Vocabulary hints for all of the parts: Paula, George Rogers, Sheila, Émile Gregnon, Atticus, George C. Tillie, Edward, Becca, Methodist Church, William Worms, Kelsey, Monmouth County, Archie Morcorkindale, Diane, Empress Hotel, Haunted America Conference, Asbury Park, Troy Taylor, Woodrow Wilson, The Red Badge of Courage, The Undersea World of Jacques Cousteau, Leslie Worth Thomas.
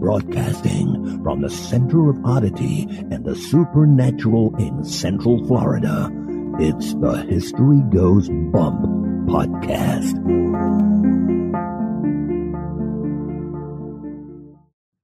Broadcasting from the center of oddity and the supernatural in Central Florida, it's the History Goes Bump podcast.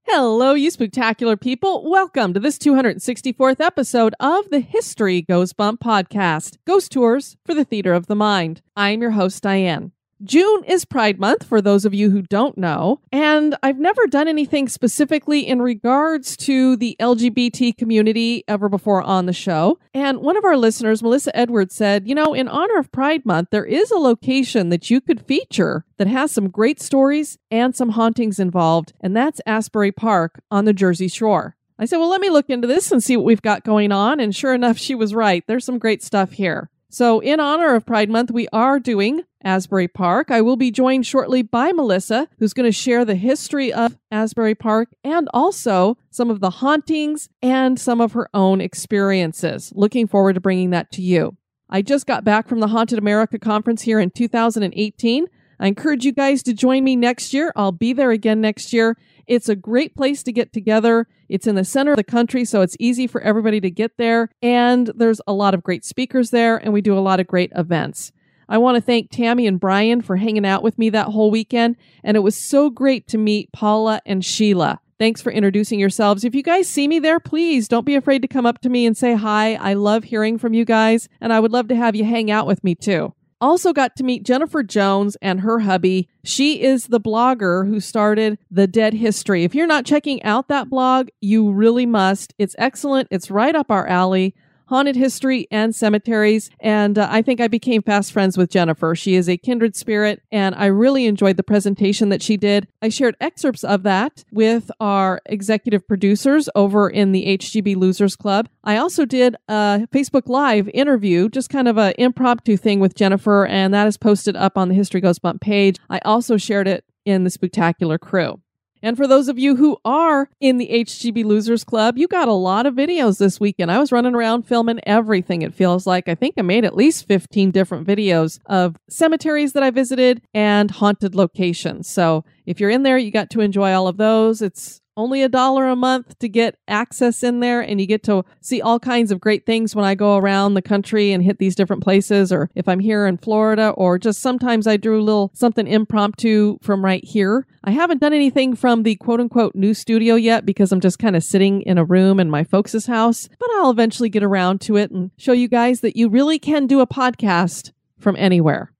Hello, you spooktacular people. Welcome to this 264th episode of the History Goes Bump podcast, Ghost Tours for the Theater of the Mind. I'm your host, Diane. June is Pride Month, for those of you who don't know, and I've never done anything specifically in regards to the LGBT community ever before on the show. And one of our listeners, Melissa Edwards, said, you know, in honor of Pride Month, there is a location that you could feature that has some great stories and some hauntings involved, and that's Asbury Park on the Jersey Shore. I said, well, let me look into this and see what we've got going on. And sure enough, she was right. There's some great stuff here. So in honor of Pride Month, we are doing Asbury Park. I will be joined shortly by Melissa, who's going to share the history of Asbury Park and also some of the hauntings and some of her own experiences. Looking forward to bringing that to you. I just got back from the Haunted America Conference here in 2018. I encourage you guys to join me next year. I'll be there again next year. It's a great place to get together. It's in the center of the country, so it's easy for everybody to get there. And there's a lot of great speakers there, and we do a lot of great events. I want to thank Tammy and Brian for hanging out with me that whole weekend. And it was so great to meet Paula and Sheila. Thanks for introducing yourselves. If you guys see me there, please don't be afraid to come up to me and say hi. I love hearing from you guys, and I would love to have you hang out with me too. Also got to meet Jennifer Jones and her hubby. She is the blogger who started The Dead History. If you're not checking out that blog, you really must. It's excellent. It's right up our alley. Haunted history and cemeteries. And I think I became fast friends with Jennifer. She is a kindred spirit, and I really enjoyed the presentation that she did. I shared excerpts of that with our executive producers over in the HGB Losers Club. I also did a Facebook Live interview, just kind of an impromptu thing with Jennifer, and that is posted up on the History Goes Bump page. I also shared it in the Spooktacular Crew. And for those of you who are in the HGB Losers Club, you got a lot of videos this weekend. I was running around filming everything, it feels like. I think I made at least 15 different videos of cemeteries that I visited and haunted locations. So if you're in there, you got to enjoy all of those. It's only $1 a month to get access in there, and you get to see all kinds of great things when I go around the country and hit these different places, or if I'm here in Florida, or just sometimes I drew a little something impromptu from right here. I haven't done anything from the quote-unquote new studio yet because I'm just kind of sitting in a room in my folks' house, but I'll eventually get around to it and show you guys that you really can do a podcast from anywhere.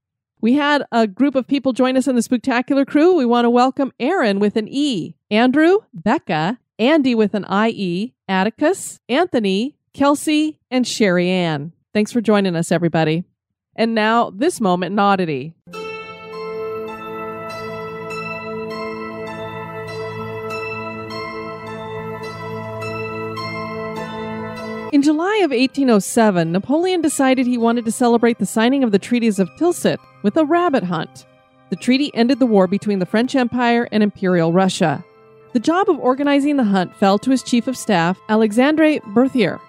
We had a group of people join us in the Spooktacular Crew. We want to welcome Aaron with an E, Andrew, Becca, Andy with an IE, Atticus, Anthony, Kelsey, and Sherry Ann. Thanks for joining us, everybody. And now, this moment in oddity. In July of 1807, Napoleon decided he wanted to celebrate the signing of the treaties of Tilsit with a rabbit hunt. The treaty ended the war between the French Empire and Imperial Russia. The job of organizing the hunt fell to his chief of staff, Alexandre Berthier.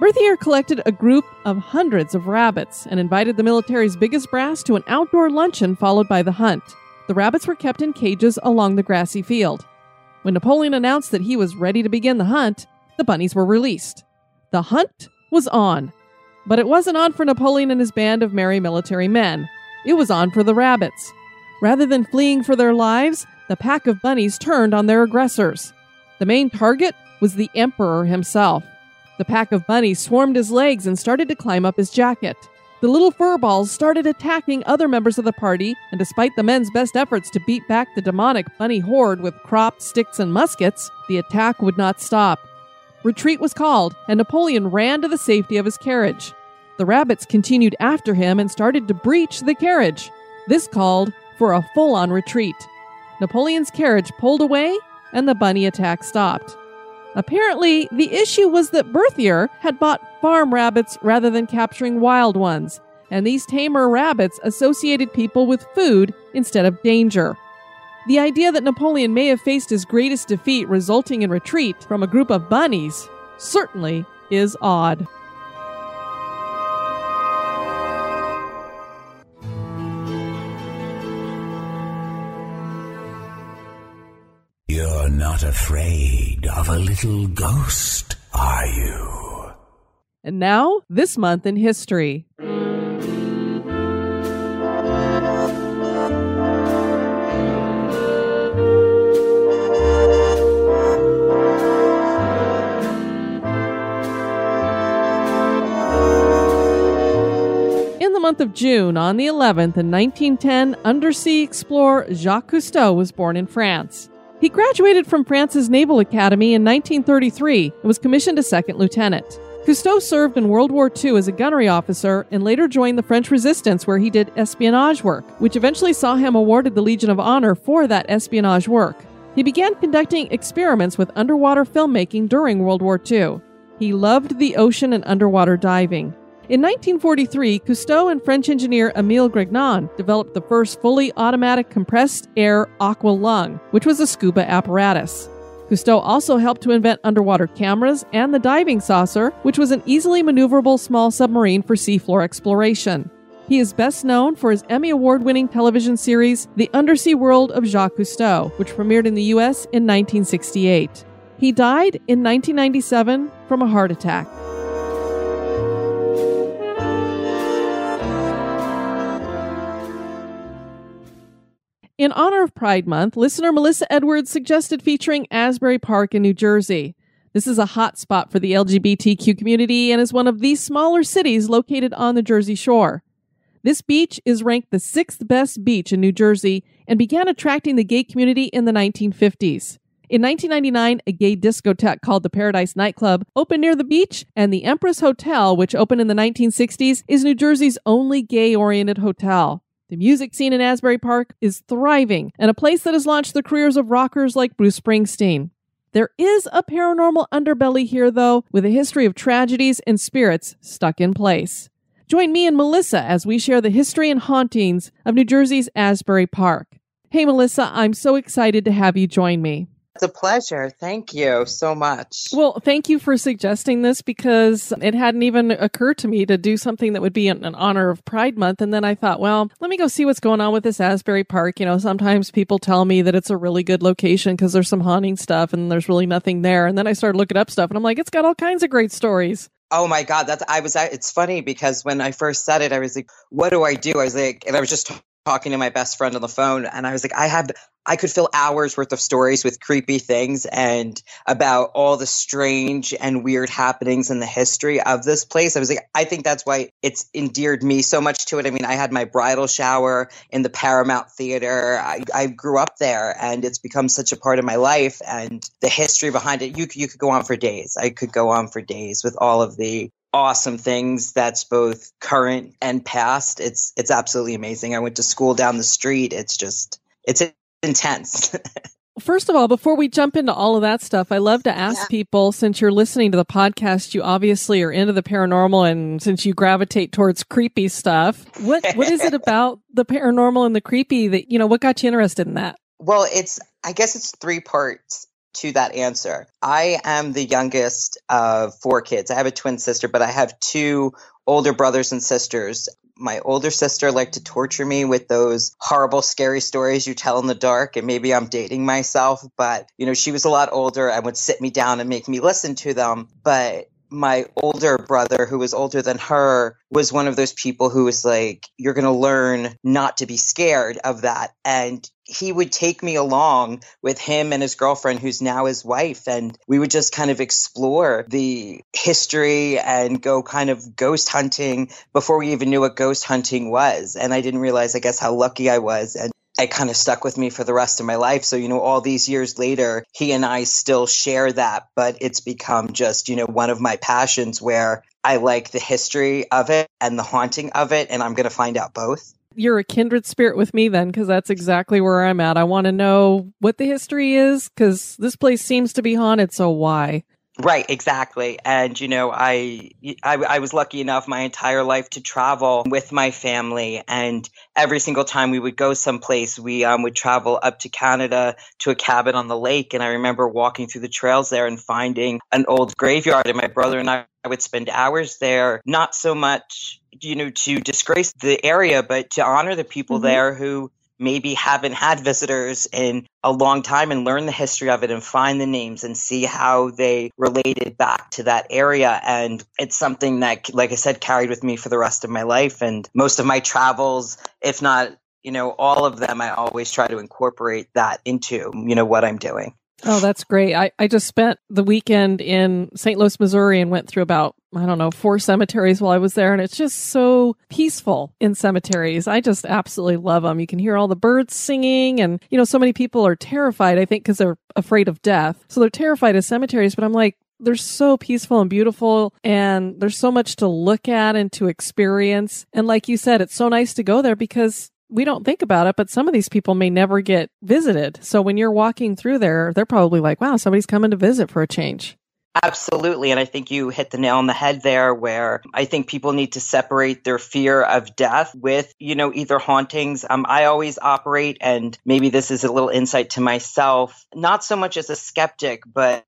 Berthier collected a group of hundreds of rabbits and invited the military's biggest brass to an outdoor luncheon followed by the hunt. The rabbits were kept in cages along the grassy field. When Napoleon announced that he was ready to begin the hunt, the bunnies were released. The hunt was on, but it wasn't on for Napoleon and his band of merry military men. It was on for the rabbits. Rather than fleeing for their lives, the pack of bunnies turned on their aggressors. The main target was the emperor himself. The pack of bunnies swarmed his legs and started to climb up his jacket. The little furballs started attacking other members of the party, and despite the men's best efforts to beat back the demonic bunny horde with cropped sticks and muskets, the attack would not stop. Retreat was called, and Napoleon ran to the safety of his carriage. The rabbits continued after him and started to breach the carriage. This called for a full-on retreat. Napoleon's carriage pulled away and the bunny attack stopped. Apparently, the issue was that Berthier had bought farm rabbits rather than capturing wild ones, and these tamer rabbits associated people with food instead of danger. The idea that Napoleon may have faced his greatest defeat resulting in retreat from a group of bunnies certainly is odd. You're not afraid of a little ghost, are you? And now, this month in history. Month of June, on the 11th in 1910, undersea explorer Jacques Cousteau was born in France. He graduated from France's Naval Academy in 1933 and was commissioned a second lieutenant. Cousteau served in World War II as a gunnery officer and later joined the French Resistance, where he did espionage work, which eventually saw him awarded the Legion of Honor for that espionage work. He began conducting experiments with underwater filmmaking during World War II. He loved the ocean and underwater diving. In 1943, Cousteau and French engineer Émile Gregnon developed the first fully automatic compressed air aqua lung, which was a scuba apparatus. Cousteau also helped to invent underwater cameras and the diving saucer, which was an easily maneuverable small submarine for seafloor exploration. He is best known for his Emmy Award-winning television series, The Undersea World of Jacques Cousteau, which premiered in the U.S. in 1968. He died in 1997 from a heart attack. In honor of Pride Month, listener Melissa Edwards suggested featuring Asbury Park in New Jersey. This is a hot spot for the LGBTQ community and is one of the smaller cities located on the Jersey Shore. This beach is ranked the 6th best beach in New Jersey and began attracting the gay community in the 1950s. In 1999, a gay discotheque called the Paradise Nightclub opened near the beach, and the Empress Hotel, which opened in the 1960s, is New Jersey's only gay-oriented hotel. The music scene in Asbury Park is thriving and a place that has launched the careers of rockers like Bruce Springsteen. There is a paranormal underbelly here, though, with a history of tragedies and spirits stuck in place. Join me and Melissa as we share the history and hauntings of New Jersey's Asbury Park. Hey, Melissa, I'm so excited to have you join me. It's a pleasure. Thank you so much. Well, thank you for suggesting this, because it hadn't even occurred to me to do something that would be in honor of Pride Month. And then I thought, well, let me go see what's going on with this Asbury Park. You know, sometimes people tell me that it's a really good location because there's some haunting stuff and there's really nothing there. And then I started looking up stuff and I'm like, it's got all kinds of great stories. Oh my God. It's funny because when I first said it, I was like, what do? I was like, and I was just talking to my best friend on the phone, and I was like, I could fill hours worth of stories with creepy things and about all the strange and weird happenings in the history of this place. I was like, I think that's why it's endeared me so much to it. I mean, I had my bridal shower in the Paramount Theater. I grew up there, and it's become such a part of my life, and the history behind it. You could go on for days. I could go on for days with all of the awesome things that's both current and past. It's absolutely amazing. I went to school down the street. It's intense. First of all, before we jump into all of that stuff, I love to ask people, since you're listening to the podcast, you obviously are into the paranormal, and since you gravitate towards creepy stuff, what is it about the paranormal and the creepy that, you know, what got you interested in that? Well, I guess it's three parts to that answer. I am the youngest of four kids. I have a twin sister, but I have two older brothers and sisters. My older sister liked to torture me with those horrible, scary stories you tell in the dark. And maybe I'm dating myself, but, you know, she was a lot older and would sit me down and make me listen to them. But my older brother, who was older than her, was one of those people who was like, you're going to learn not to be scared of that. And he would take me along with him and his girlfriend, who's now his wife. And we would just kind of explore the history and go kind of ghost hunting before we even knew what ghost hunting was. And I didn't realize, I guess, how lucky I was. And it kind of stuck with me for the rest of my life. So, you know, all these years later, he and I still share that, but it's become just, you know, one of my passions where I like the history of it and the haunting of it. And I'm going to find out both. You're a kindred spirit with me then, because that's exactly where I'm at. I want to know what the history is, because this place seems to be haunted, so why? Right, exactly. And, you know, I was lucky enough my entire life to travel with my family. And every single time we would go someplace, we would travel up to Canada to a cabin on the lake. And I remember walking through the trails there and finding an old graveyard. And my brother and I would spend hours there, not so much, you know, to disgrace the area, but to honor the people there who maybe haven't had visitors in a long time, and learn the history of it and find the names and see how they related back to that area. And it's something that, like I said, carried with me for the rest of my life. And most of my travels, if not, you know, all of them, I always try to incorporate that into, you know, what I'm doing. Oh, that's great. I just spent the weekend in St. Louis, Missouri, and went through about, I don't know, 4 cemeteries while I was there. And it's just so peaceful in cemeteries. I just absolutely love them. You can hear all the birds singing. And, you know, so many people are terrified, I think, because they're afraid of death. So they're terrified of cemeteries. But I'm like, they're so peaceful and beautiful. And there's so much to look at and to experience. And like you said, it's so nice to go there because we don't think about it, but some of these people may never get visited. So when you're walking through there, they're probably like, wow, somebody's coming to visit for a change. Absolutely. And I think you hit the nail on the head there, where I think people need to separate their fear of death with, you know, either hauntings. I always operate, and maybe this is a little insight to myself, not so much as a skeptic, but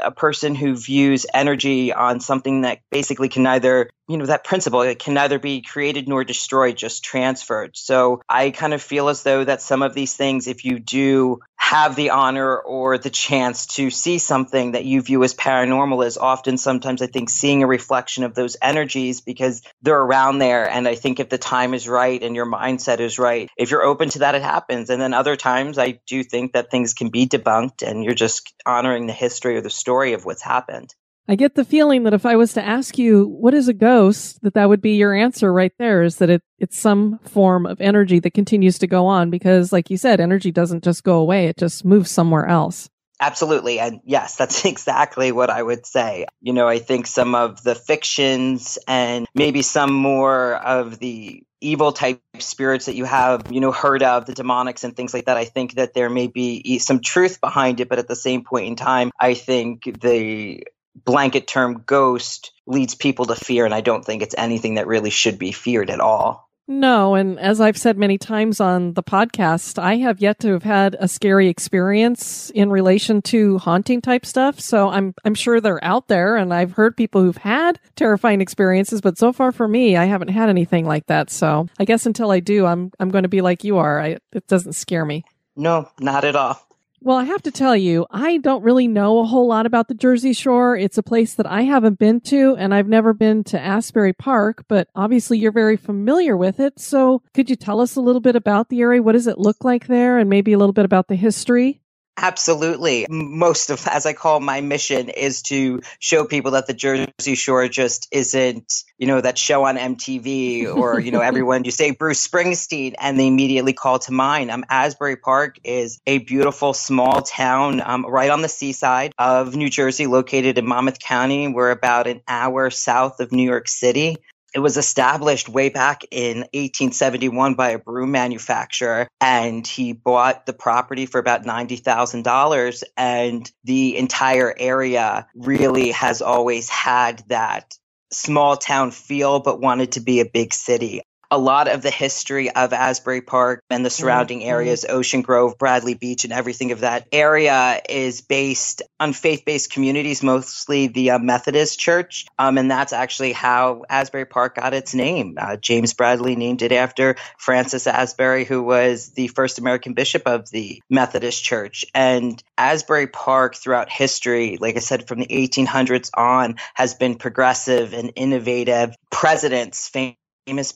a person who views energy on something that basically can neither, you know, that principle, it can neither be created nor destroyed, just transferred. So I kind of feel as though that some of these things, if you do have the honor or the chance to see something that you view as paranormal, is often sometimes I think seeing a reflection of those energies, because they're around there. And I think if the time is right and your mindset is right, if you're open to that, it happens. And then other times I do think that things can be debunked and you're just honoring the history or the story of what's happened. I get the feeling that if I was to ask you, what is a ghost, that would be your answer right there, is that it's some form of energy that continues to go on, because like you said, energy doesn't just go away, it just moves somewhere else. Absolutely. And yes, that's exactly what I would say. You know, I think some of the fictions and maybe some more of the evil type spirits that you have, you know, heard of, the demonics and things like that, I think that there may be some truth behind it. But at the same point in time, I think the blanket term ghost leads people to fear. And I don't think it's anything that really should be feared at all. No. And as I've said many times on the podcast, I have yet to have had a scary experience in relation to haunting type stuff. So I'm sure they're out there, and I've heard people who've had terrifying experiences, but so far for me, I haven't had anything like that. So I guess until I do, I'm going to be like you are. It doesn't scare me. No, not at all. Well, I have to tell you, I don't really know a whole lot about the Jersey Shore. It's a place that I haven't been to, and I've never been to Asbury Park, but obviously you're very familiar with it. So could you tell us a little bit about the area? What does it look like there? And maybe a little bit about the history? Absolutely. Most of, as I call my mission, is to show people that the Jersey Shore just isn't, you know, that show on MTV or, you know, everyone, you say Bruce Springsteen and they immediately call to mind. Asbury Park is a beautiful small town right on the seaside of New Jersey, located in Monmouth County. We're about an hour south of New York City. It was established way back in 1871 by a broom manufacturer, and he bought the property for about $90,000. And the entire area really has always had that small town feel, but wanted to be a big city. A lot of the history of Asbury Park and the surrounding areas, Ocean Grove, Bradley Beach, and everything of that area is based on faith-based communities, mostly the Methodist Church. And that's actually how Asbury Park got its name. James Bradley named it after Francis Asbury, who was the first American bishop of the Methodist Church. And Asbury Park throughout history, like I said, from the 1800s on, has been progressive and innovative. Presidents, famous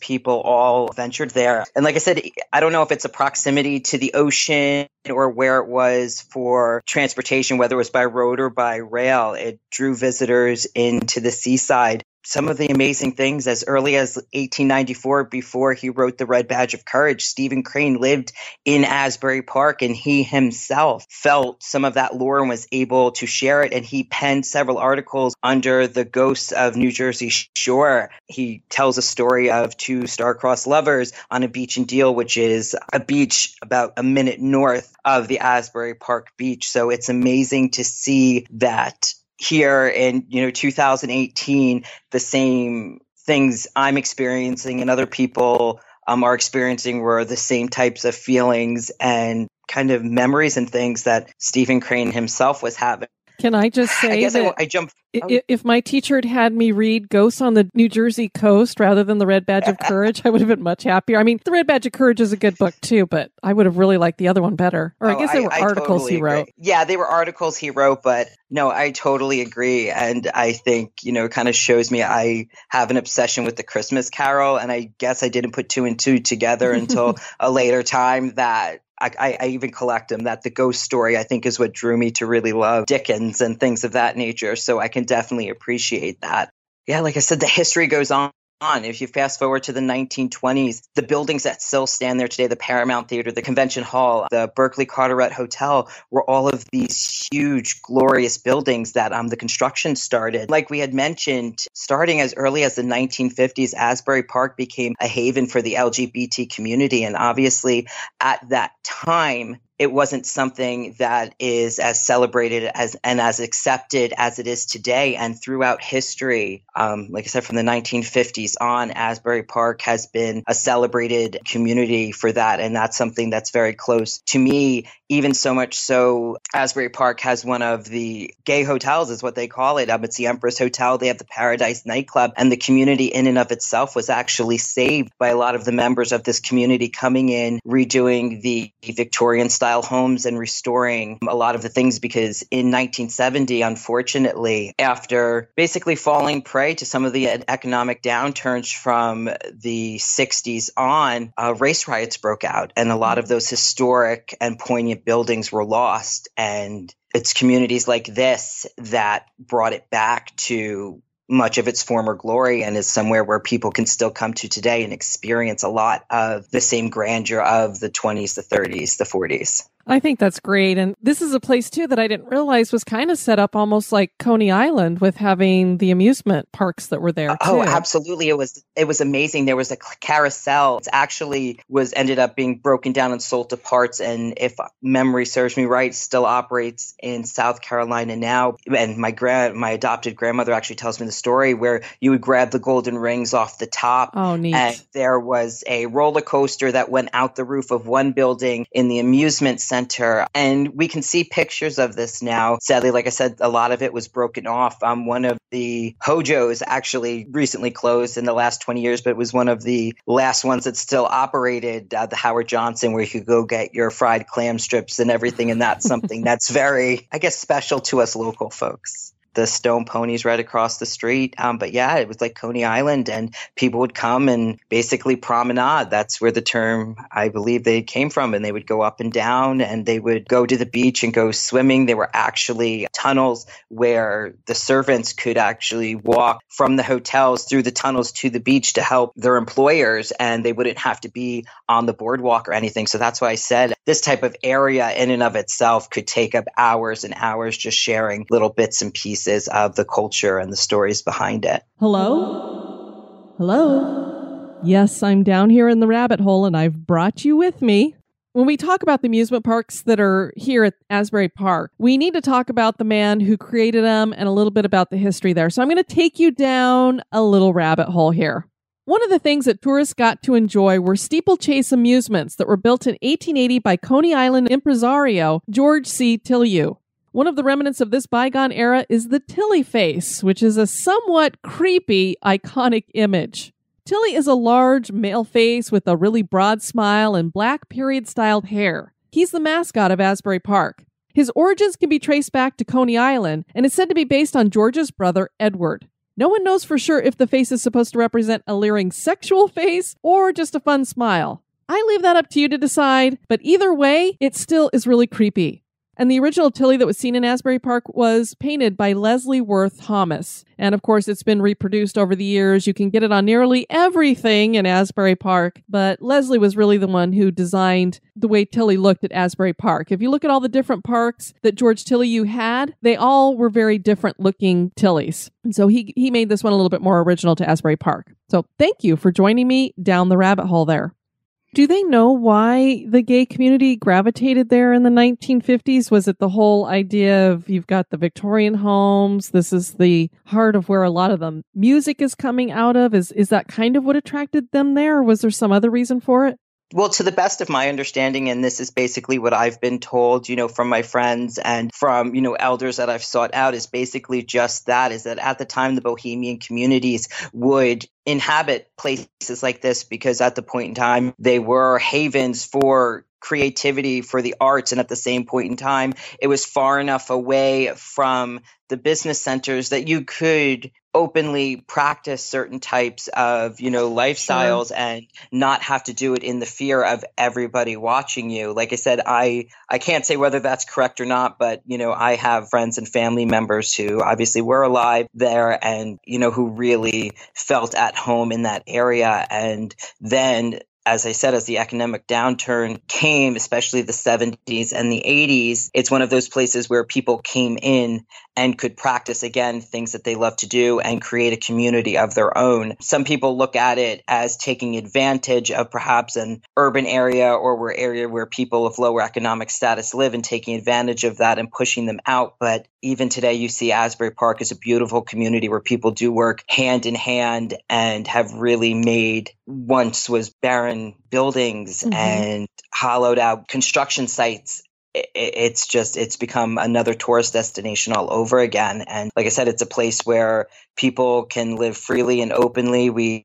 people all ventured there. And like I said, I don't know if it's a proximity to the ocean or where it was for transportation, whether it was by road or by rail. It drew visitors into the seaside. some of the amazing things as early as 1894, before he wrote The Red Badge of Courage, Stephen Crane lived in Asbury Park, and he himself felt some of that lore and was able to share it. And he penned several articles under the ghosts of New Jersey Shore. He tells a story of two star-crossed lovers on a beach in Deal, which is a beach about a minute north of the Asbury Park beach. So it's amazing to see that here in 2018, the same things I'm experiencing and other people are experiencing were the same types of feelings and kind of memories and things that Stephen Crane himself was having. Can I just say, if my teacher had me read Ghosts on the New Jersey Coast rather than The Red Badge of Courage, I would have been much happier. I mean, The Red Badge of Courage is a good book too, but I would have really liked the other one better. Or I guess they were articles he wrote. Yeah, they were articles he wrote, but no, I totally agree. And I think, it kind of shows me I have an obsession with the Christmas Carol. And I guess I didn't put two and two together until a later time that I even collect them, that the ghost story, I think, is what drew me to really love Dickens and things of that nature. So I can definitely appreciate that. Yeah, like I said, the history goes on. If you fast forward to the 1920s, the buildings that still stand there today, the Paramount Theater, the Convention Hall, the Berkeley Carteret Hotel, were all of these huge, glorious buildings that the construction started. Like we had mentioned, starting as early as the 1950s, Asbury Park became a haven for the LGBT community. And obviously, at that time, it wasn't something that is as celebrated as accepted as it is today. And throughout history, like I said, from the 1950s on, Asbury Park has been a celebrated community for that. And that's something that's very close to me, even so much so Asbury Park has one of the gay hotels, is what they call it. It's the Empress Hotel. They have the Paradise Nightclub. And the community in and of itself was actually saved by a lot of the members of this community coming in, redoing the Victorian style homes and restoring a lot of the things, because in 1970, unfortunately, after basically falling prey to some of the economic downturns from the 60s on, race riots broke out and a lot of those historic and poignant buildings were lost. And it's communities like this that brought it back to much of its former glory, and is somewhere where people can still come to today and experience a lot of the same grandeur of the 20s, the 30s, the 40s. I think that's great. And this is a place, too, that I didn't realize was kind of set up almost like Coney Island, with having the amusement parks that were there, too. Oh, absolutely. It was amazing. There was a carousel. It actually ended up being broken down and sold to parts. And if memory serves me right, still operates in South Carolina now. And my adopted grandmother actually tells me the story where you would grab the golden rings off the top. Oh, neat. And there was a roller coaster that went out the roof of one building in the amusement center. And we can see pictures of this now. Sadly, like I said, a lot of it was broken off. One of the Hojo's actually recently closed in the last 20 years, but it was one of the last ones that still operated, the Howard Johnson, where you could go get your fried clam strips and everything. And that's something that's very, I guess, special to us local folks. The Stone Ponies right across the street. But yeah, it was like Coney Island, and people would come and basically promenade. That's where the term, I believe, they came from. And they would go up and down, and they would go to the beach and go swimming. There were actually tunnels where the servants could actually walk from the hotels through the tunnels to the beach to help their employers, and they wouldn't have to be on the boardwalk or anything. So that's why I said this type of area in and of itself could take up hours and hours just sharing little bits and pieces of the culture and the stories behind it. Hello? Hello? Yes, I'm down here in the rabbit hole, and I've brought you with me. When we talk about the amusement parks that are here at Asbury Park, we need to talk about the man who created them and a little bit about the history there. So I'm going to take you down a little rabbit hole here. One of the things that tourists got to enjoy were steeplechase amusements that were built in 1880 by Coney Island impresario George C. Tillie. One of the remnants of this bygone era is the Tillie face, which is a somewhat creepy, iconic image. Tillie is a large male face with a really broad smile and black period-styled hair. He's the mascot of Asbury Park. His origins can be traced back to Coney Island and is said to be based on George's brother, Edward. No one knows for sure if the face is supposed to represent a leering sexual face or just a fun smile. I leave that up to you to decide, but either way, it still is really creepy. And the original Tillie that was seen in Asbury Park was painted by Leslie Worth Thomas. And of course, it's been reproduced over the years. You can get it on nearly everything in Asbury Park. But Leslie was really the one who designed the way Tillie looked at Asbury Park. If you look at all the different parks that George Tilliou had, they all were very different looking Tillies. And so he made this one a little bit more original to Asbury Park. So thank you for joining me down the rabbit hole there. Do they know why the gay community gravitated there in the 1950s? Was it the whole idea of you've got the Victorian homes? This is the heart of where a lot of the music is coming out of. Is that kind of what attracted them there? Or was there some other reason for it? Well, to the best of my understanding, and this is basically what I've been told, you know, from my friends and from, you know, elders that I've sought out, is basically just that, is that at the time, the Bohemian communities would inhabit places like this because at the point in time, they were havens for creativity, for the arts. And at the same point in time, it was far enough away from the business centers that you could openly practice certain types of, you know, lifestyles sure. and not have to do it in the fear of everybody watching you. Like I said, I can't say whether that's correct or not, but, you know, I have friends and family members who obviously were alive there and, you know, who really felt at home in that area. And then, as I said, as the economic downturn came, especially the 70s and the 80s, it's one of those places where people came in and could practice, again, things that they love to do and create a community of their own. Some people look at it as taking advantage of perhaps an urban area or where area where people of lower economic status live and taking advantage of that and pushing them out. But even today, you see Asbury Park is a beautiful community where people do work hand in hand and have really made once was barren buildings mm-hmm. and hollowed out construction sites. It's just, it's become another tourist destination all over again. And like I said, it's a place where people can live freely and openly. We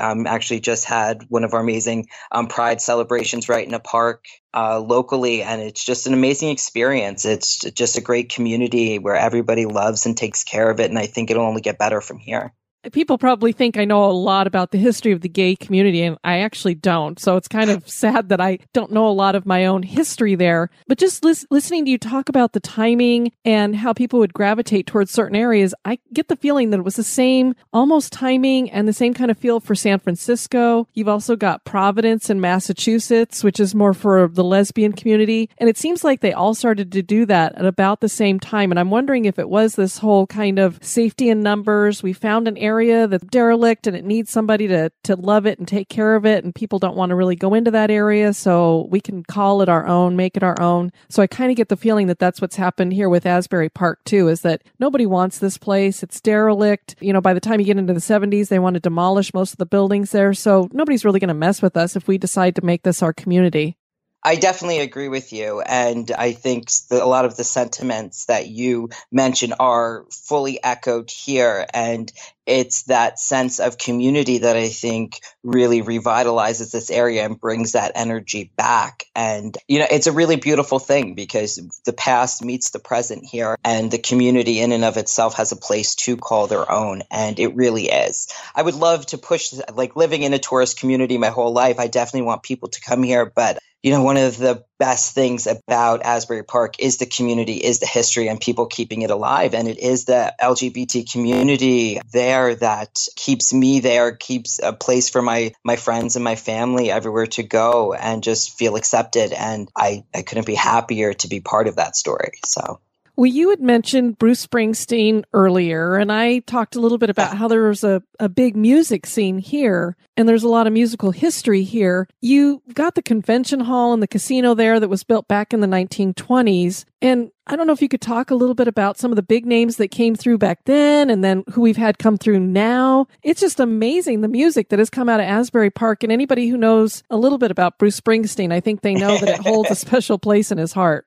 actually just had one of our amazing Pride celebrations right in a park locally. And it's just an amazing experience. It's just a great community where everybody loves and takes care of it. And I think it'll only get better from here. People probably think I know a lot about the history of the gay community, and I actually don't. So it's kind of sad that I don't know a lot of my own history there. But just listening to you talk about the timing and how people would gravitate towards certain areas, I get the feeling that it was the same almost timing and the same kind of feel for San Francisco. You've also got Providence in Massachusetts, which is more for the lesbian community. And it seems like they all started to do that at about the same time. And I'm wondering if it was this whole kind of safety in numbers. We found an area that's derelict and it needs somebody to love it and take care of it, and people don't want to really go into that area, so we can call it our own, make it our own. So I kind of get the feeling that that's what's happened here with Asbury Park too, is that nobody wants this place. It's derelict. You know, by the time you get into the 70s, they want to demolish most of the buildings there, so nobody's really going to mess with us if we decide to make this our community. I definitely agree with you. And I think a lot of the sentiments that you mentioned are fully echoed here. And it's that sense of community that I think really revitalizes this area and brings that energy back. And, you know, it's a really beautiful thing because the past meets the present here, and the community in and of itself has a place to call their own. And it really is. I would love to push, like living in a tourist community my whole life, I definitely want people to come here. But you know, one of the best things about Asbury Park is the community, is the history, and people keeping it alive. And it is the LGBT community there that keeps me there, keeps a place for my friends and my family everywhere to go and just feel accepted. And I couldn't be happier to be part of that story. So. Well, you had mentioned Bruce Springsteen earlier, and I talked a little bit about how there was a big music scene here, and there's a lot of musical history here. You got the convention hall and the casino there that was built back in the 1920s, and I don't know if you could talk a little bit about some of the big names that came through back then and then who we've had come through now. It's just amazing the music that has come out of Asbury Park, and anybody who knows a little bit about Bruce Springsteen, I think they know that it holds a special place in his heart.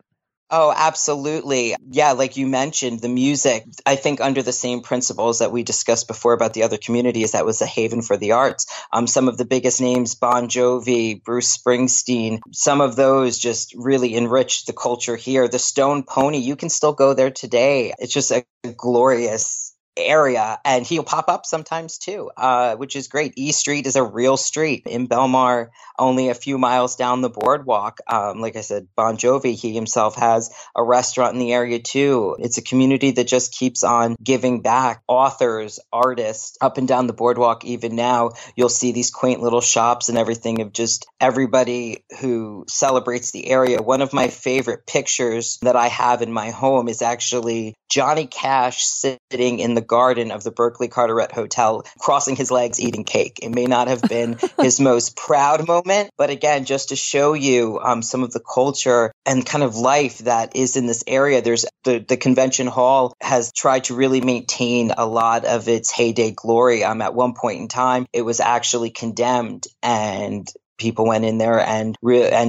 Oh, absolutely. Yeah, like you mentioned, the music, I think under the same principles that we discussed before about the other communities, that was a haven for the arts. Some of the biggest names, Bon Jovi, Bruce Springsteen, some of those just really enriched the culture here. The Stone Pony, you can still go there today. It's just a glorious area, and he'll pop up sometimes too, which is great. E Street is a real street in Belmar, only a few miles down the boardwalk. Like I said, Bon Jovi, he himself has a restaurant in the area too. It's a community that just keeps on giving back. Authors, artists, up and down the boardwalk, even now, you'll see these quaint little shops and everything of just everybody who celebrates the area. One of my favorite pictures that I have in my home is actually Johnny Cash sitting in the garden of the Berkeley Carteret Hotel, crossing his legs, eating cake. It may not have been his most proud moment, but again, just to show you some of the culture and kind of life that is in this area. There's the Convention Hall has tried to really maintain a lot of its heyday glory. At one point in time, it was actually condemned, and people went in there and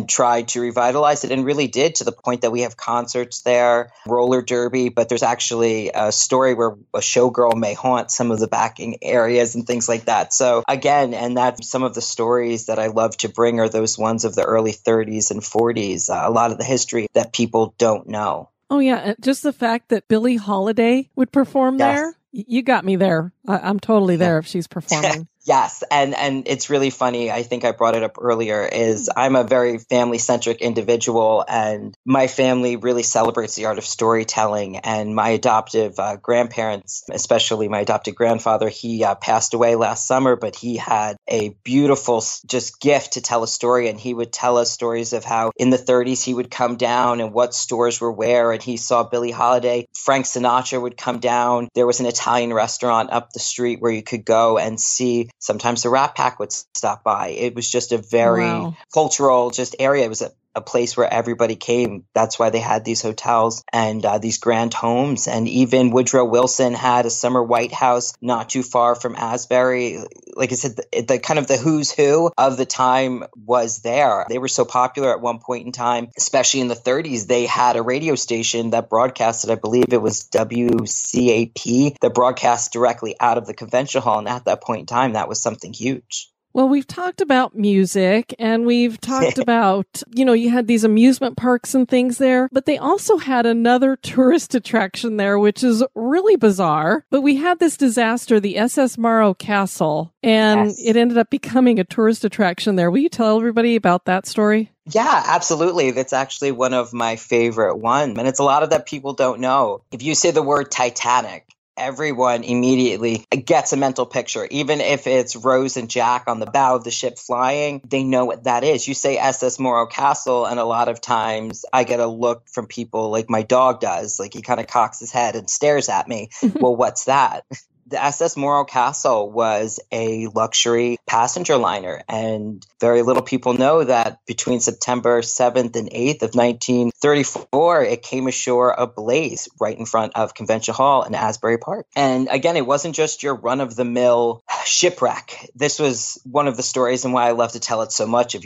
tried to revitalize it, and really did, to the point that we have concerts there, roller derby. But there's actually a story where a showgirl may haunt some of the backing areas and things like that. So again, and that's some of the stories that I love to bring, are those ones of the early 30s and 40s, a lot of the history that people don't know. Oh, yeah. Just the fact that Billie Holiday would perform there. You got me there. I'm totally there if she's performing. Yes. And it's really funny. I think I brought it up earlier, is I'm a very family-centric individual, and my family really celebrates the art of storytelling. And my adoptive grandparents, especially my adopted grandfather, he passed away last summer, but he had a beautiful just gift to tell a story. And he would tell us stories of how in the 30s he would come down and what stores were where. And he saw Billie Holiday. Frank Sinatra would come down. There was an Italian restaurant up the street where you could go and see. Sometimes the Rat Pack would stop by. It was just a very cultural just area. It was a place where everybody came. That's why they had these hotels and these grand homes. And even Woodrow Wilson had a summer White House not too far from Asbury. Like I said, the kind of the who's who of the time was there. They were so popular at one point in time, especially in the 30s, they had a radio station that broadcasted, I believe it was WCAP, that broadcast directly out of the Convention Hall. And at that point in time, that was something huge. Well, we've talked about music, and we've talked about, you had these amusement parks and things there, but they also had another tourist attraction there, which is really bizarre. But we had this disaster, the SS Morro Castle, and it ended up becoming a tourist attraction there. Will you tell everybody about that story? Yeah, absolutely. That's actually one of my favorite ones. And it's a lot of that people don't know. If you say the word Titanic, everyone immediately gets a mental picture. Even if it's Rose and Jack on the bow of the ship flying, they know what that is. You say SS Morro Castle, and a lot of times I get a look from people, like my dog does, like he kind of cocks his head and stares at me. Well, what's that? The SS Morro Castle was a luxury passenger liner, and very little people know that between September 7th and 8th of 1934, it came ashore ablaze right in front of Convention Hall in Asbury Park. And again, it wasn't just your run-of-the-mill shipwreck. This was one of the stories, and why I love to tell it so much, of,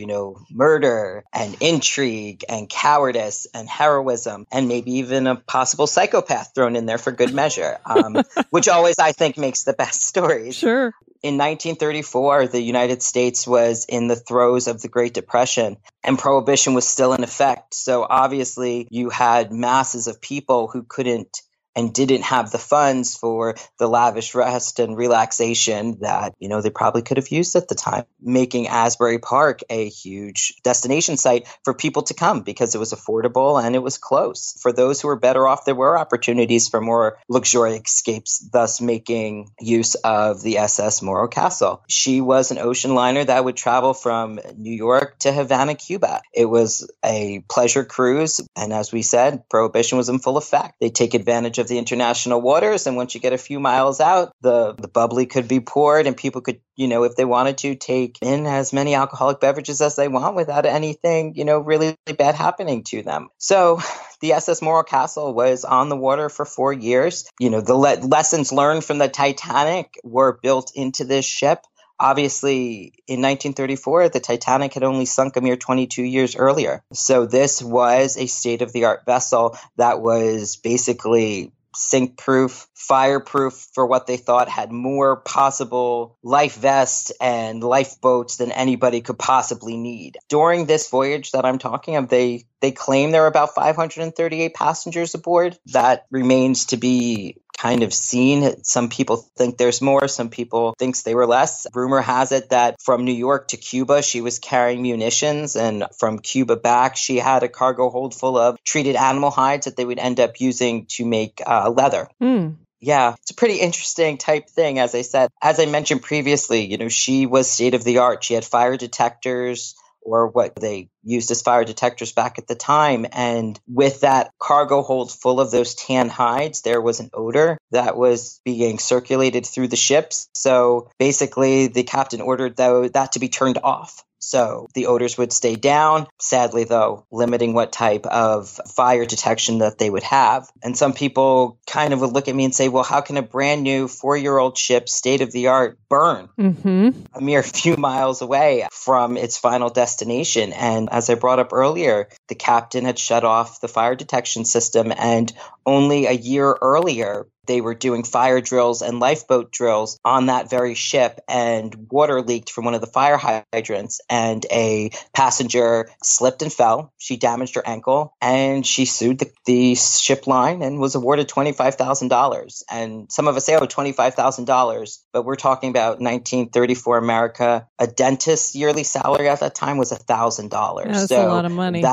murder and intrigue and cowardice and heroism, and maybe even a possible psychopath thrown in there for good measure, which always, I think, makes the best stories. Sure. In 1934, the United States was in the throes of the Great Depression, and Prohibition was still in effect. So obviously you had masses of people who couldn't and didn't have the funds for the lavish rest and relaxation that, they probably could have used at the time, making Asbury Park a huge destination site for people to come because it was affordable and it was close. For those who were better off, there were opportunities for more luxurious escapes, thus making use of the SS Morro Castle. She was an ocean liner that would travel from New York to Havana, Cuba. It was a pleasure cruise, and as we said, Prohibition was in full effect. They take advantage of the international waters, and once you get a few miles out, the bubbly could be poured, and people could, if they wanted to, take in as many alcoholic beverages as they want without anything, really bad happening to them. So the SS Morro Castle was on the water for 4 years. The lessons learned from the Titanic were built into this ship. Obviously, in 1934, the Titanic had only sunk a mere 22 years earlier. So this was a state-of-the-art vessel that was basically sink-proof, fireproof, for what they thought had more possible life vests and lifeboats than anybody could possibly need. During this voyage that I'm talking of, they claim there were about 538 passengers aboard. That remains to be kind of scene. Some people think there's more. Some people think they were less. Rumor has it that from New York to Cuba, she was carrying munitions. And from Cuba back, she had a cargo hold full of treated animal hides that they would end up using to make leather. Mm. Yeah, it's a pretty interesting type thing. As I said, as I mentioned previously, you know, she was state of the art. She had fire detectors, or what they used as fire detectors back at the time. And with that cargo hold full of those tan hides, there was an odor that was being circulated through the ships. So basically, the captain ordered that to be turned off, so the odors would stay down. Sadly, though, limiting what type of fire detection that they would have. And some people kind of would look at me and say, well, how can a brand new 4-year-old ship, state-of-the-art, burn a mere few miles away from its final destination? And as I brought up earlier, the captain had shut off the fire detection system, and only a year earlier, they were doing fire drills and lifeboat drills on that very ship, and water leaked from one of the fire hydrants, and a passenger slipped and fell. She damaged her ankle, and she sued the ship line and was awarded $25,000. And some of us say, oh, $25,000, but we're talking about 1934 America. A dentist's yearly salary at that time was $1,000. That's so a lot of money.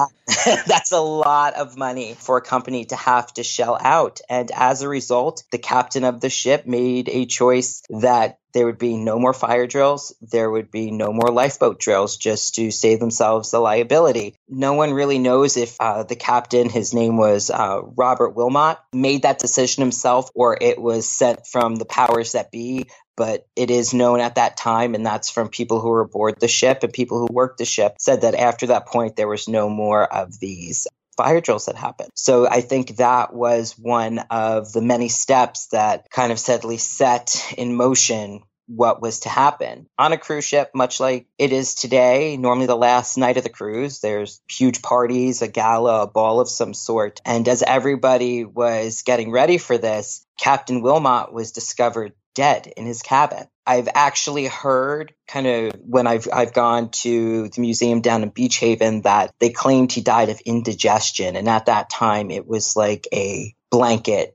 That's a lot of money for a company to have to shell out. And as a result, the captain of the ship made a choice that there would be no more fire drills. There would be no more lifeboat drills, just to save themselves the liability. No one really knows if the captain, his name was Robert Wilmot, made that decision himself, or it was sent from the powers that be. But it is known at that time, and that's from people who were aboard the ship and people who worked the ship, said that after that point, there was no more of these fire drills that happened. So I think that was one of the many steps that kind of sadly set in motion what was to happen. On a cruise ship, much like it is today, normally the last night of the cruise, there's huge parties, a gala, a ball of some sort. And as everybody was getting ready for this, Captain Wilmot was discovered dead in his cabin. I've actually heard, kind of when I've gone to the museum down in Beach Haven, that they claimed he died of indigestion. And at that time, it was like a blanket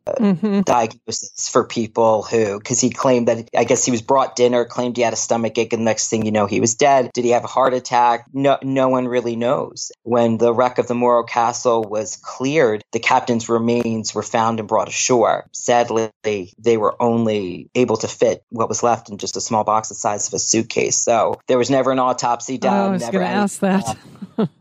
diagnosis for people who, because he claimed that, I guess he was brought dinner, claimed he had a stomach ache, and the next thing you know, he was dead. Did he have a heart attack? No one really knows. When the wreck of the Morro Castle was cleared, the captain's remains were found and brought ashore. Sadly, they were only able to fit what was left in just a small box the size of a suitcase. So there was never an autopsy done. Oh, I was going to ask that.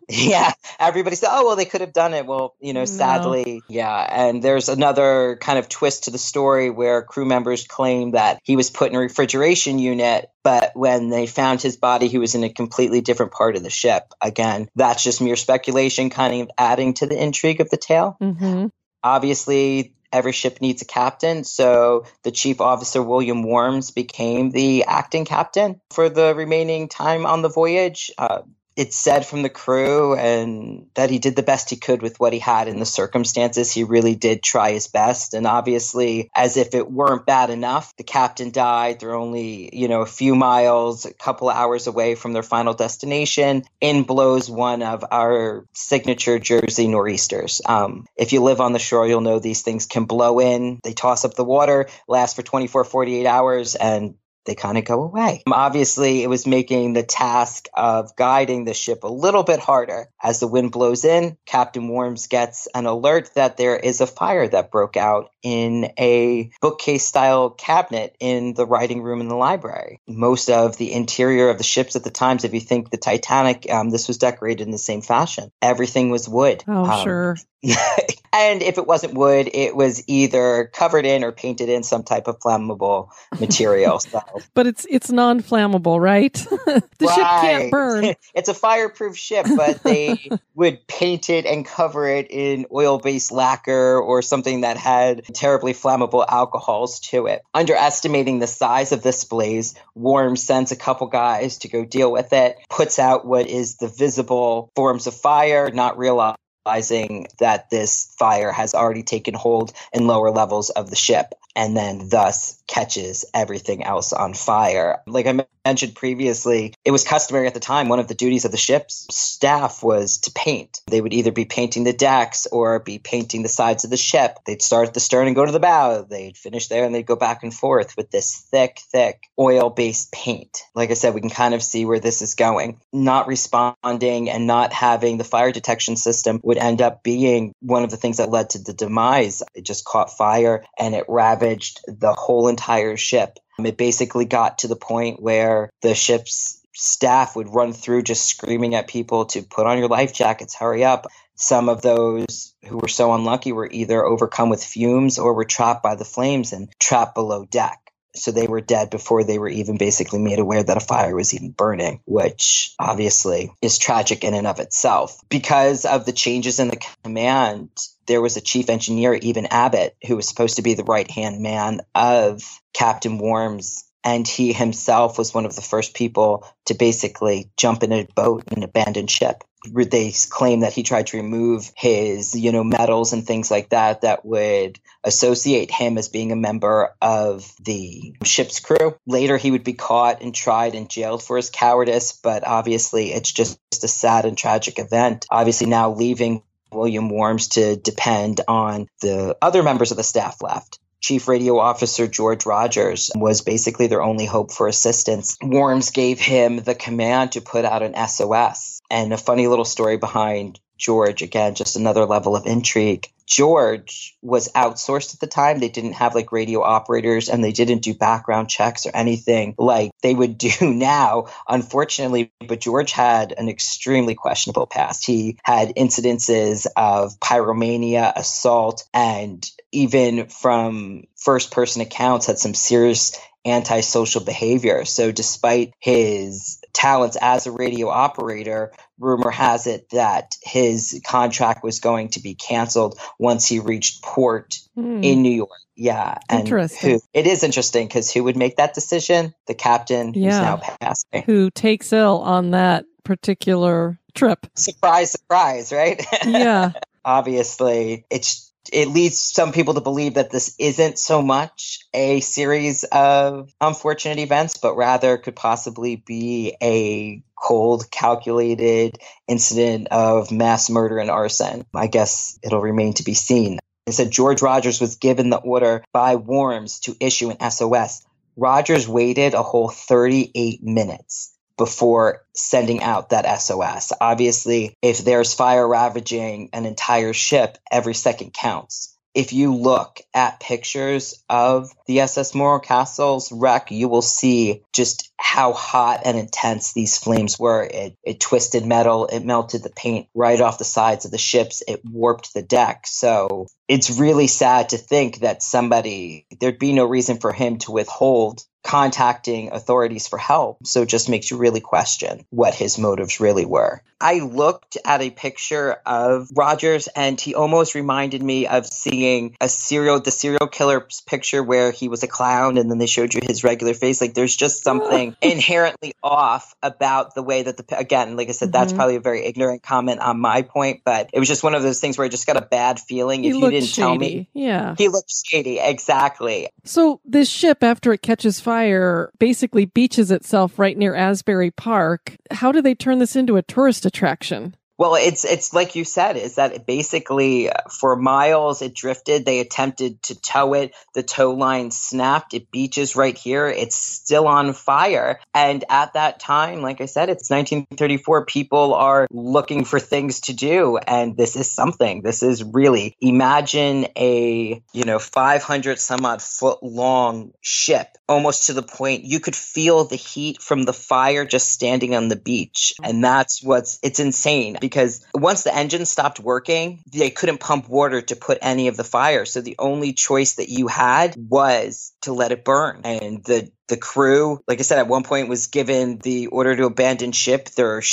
Yeah. Everybody said, oh, well, they could have done it. Well, you know, sadly. Yeah. And there's another kind of twist to the story where crew members claim that he was put in a refrigeration unit, but when they found his body, he was in a completely different part of the ship. Again, that's just mere speculation, kind of adding to the intrigue of the tale. Mm-hmm. Obviously, every ship needs a captain, so the chief officer, William Worms, became the acting captain for the remaining time on the voyage. It's said from the crew and that he did the best he could with what he had in the circumstances. He really did try his best. And obviously, as if it weren't bad enough, the captain died. They're only, you know, a few miles, a couple hours away from their final destination. In blows one of our signature Jersey nor'easters. If you live on the shore, you'll know these things can blow in. They toss up the water, last for 24, 48 hours, and they kind of go away. Obviously, it was making the task of guiding the ship a little bit harder. As the wind blows in, Captain Worms gets an alert that there is a fire that broke out in a bookcase-style cabinet in the writing room in the library. Most of the interior of the ships at the time, if you think the Titanic, this was decorated in the same fashion. Everything was wood. Oh, sure. And if it wasn't wood, it was either covered in or painted in some type of flammable material. So. But it's non-flammable, right? The right. Ship can't burn. It's a fireproof ship, but they would paint it and cover it in oil-based lacquer or something that had terribly flammable alcohols to it. Underestimating the size of this blaze, Worm sends a couple guys to go deal with it, puts out what is the visible forms of fire, not realizing that this fire has already taken hold in lower levels of the ship, and then thus catches everything else on fire. Like I mentioned previously, it was customary at the time, one of the duties of the ship's staff was to paint. They would either be painting the decks or be painting the sides of the ship. They'd start at the stern and go to the bow. They'd finish there and they'd go back and forth with this thick oil-based paint. Like I said, we can kind of see where this is going. Not responding and not having the fire detection system would end up being one of the things that led to the demise. It just caught fire and it ravaged the whole entire ship. It basically got to the point where the ship's staff would run through just screaming at people to put on your life jackets, hurry up. Some of those who were so unlucky were either overcome with fumes or were trapped by the flames and trapped below deck. So they were dead before they were even basically made aware that a fire was even burning, which obviously is tragic in and of itself. Because of the changes in the command, there was a chief engineer, Eben Abbott, who was supposed to be the right-hand man of Captain Worms. And he himself was one of the first people to basically jump in a boat and abandon ship. They claim that he tried to remove his, medals and things like that would associate him as being a member of the ship's crew. Later, he would be caught and tried and jailed for his cowardice, but obviously it's just a sad and tragic event. Obviously now leaving William Worms to depend on the other members of the staff left. Chief Radio Officer George Rogers was basically their only hope for assistance. Worms gave him the command to put out an SOS. And a funny little story behind George, again, just another level of intrigue. George was outsourced at the time. They didn't have radio operators and they didn't do background checks or anything like they would do now, unfortunately. But George had an extremely questionable past. He had incidences of pyromania, assault, and even from first-person accounts had some serious antisocial behavior. So despite his talents as a radio operator, rumor has it that his contract was going to be canceled once he reached port in New York. Yeah. And interesting. It is interesting because who would make that decision? The captain who's now passing. Who takes ill on that particular trip. Surprise, surprise, right? Yeah. Obviously, it leads some people to believe that this isn't so much a series of unfortunate events, but rather could possibly be a cold, calculated incident of mass murder and arson. I guess it'll remain to be seen. It said George Rogers was given the order by Worms to issue an SOS. Rogers waited a whole 38 minutes before sending out that SOS. Obviously, if there's fire ravaging an entire ship, every second counts. If you look at pictures of the SS Morro Castle's wreck, you will see just how hot and intense these flames were. It twisted metal. It melted the paint right off the sides of the ships. It warped the deck. So it's really sad to think that there'd be no reason for him to withhold contacting authorities for help. So it just makes you really question what his motives really were. I looked at a picture of Rogers and he almost reminded me of seeing the serial killer's picture where he was a clown and then they showed you his regular face. There's just something inherently off about the way that again, like I said, that's probably a very ignorant comment on my point, but it was just one of those things where I just got a bad feeling. If you didn't tell me. Yeah. He looked shady. Exactly. So this ship, after it catches fire, basically beaches itself right near Asbury Park. How do they turn this into a tourist attraction? Well, it's like you said, is that it basically for miles it drifted. They attempted to tow it. The tow line snapped. It beaches right here. It's still on fire. And at that time, like I said, it's 1934. People are looking for things to do. And this is something. This is really, imagine a, 500 some odd foot long ship, almost to the point you could feel the heat from the fire just standing on the beach. And it's insane. Because once the engine stopped working, they couldn't pump water to put any of the fire. So the only choice that you had was to let it burn. And the crew, like I said, at one point was given the order to abandon ship. The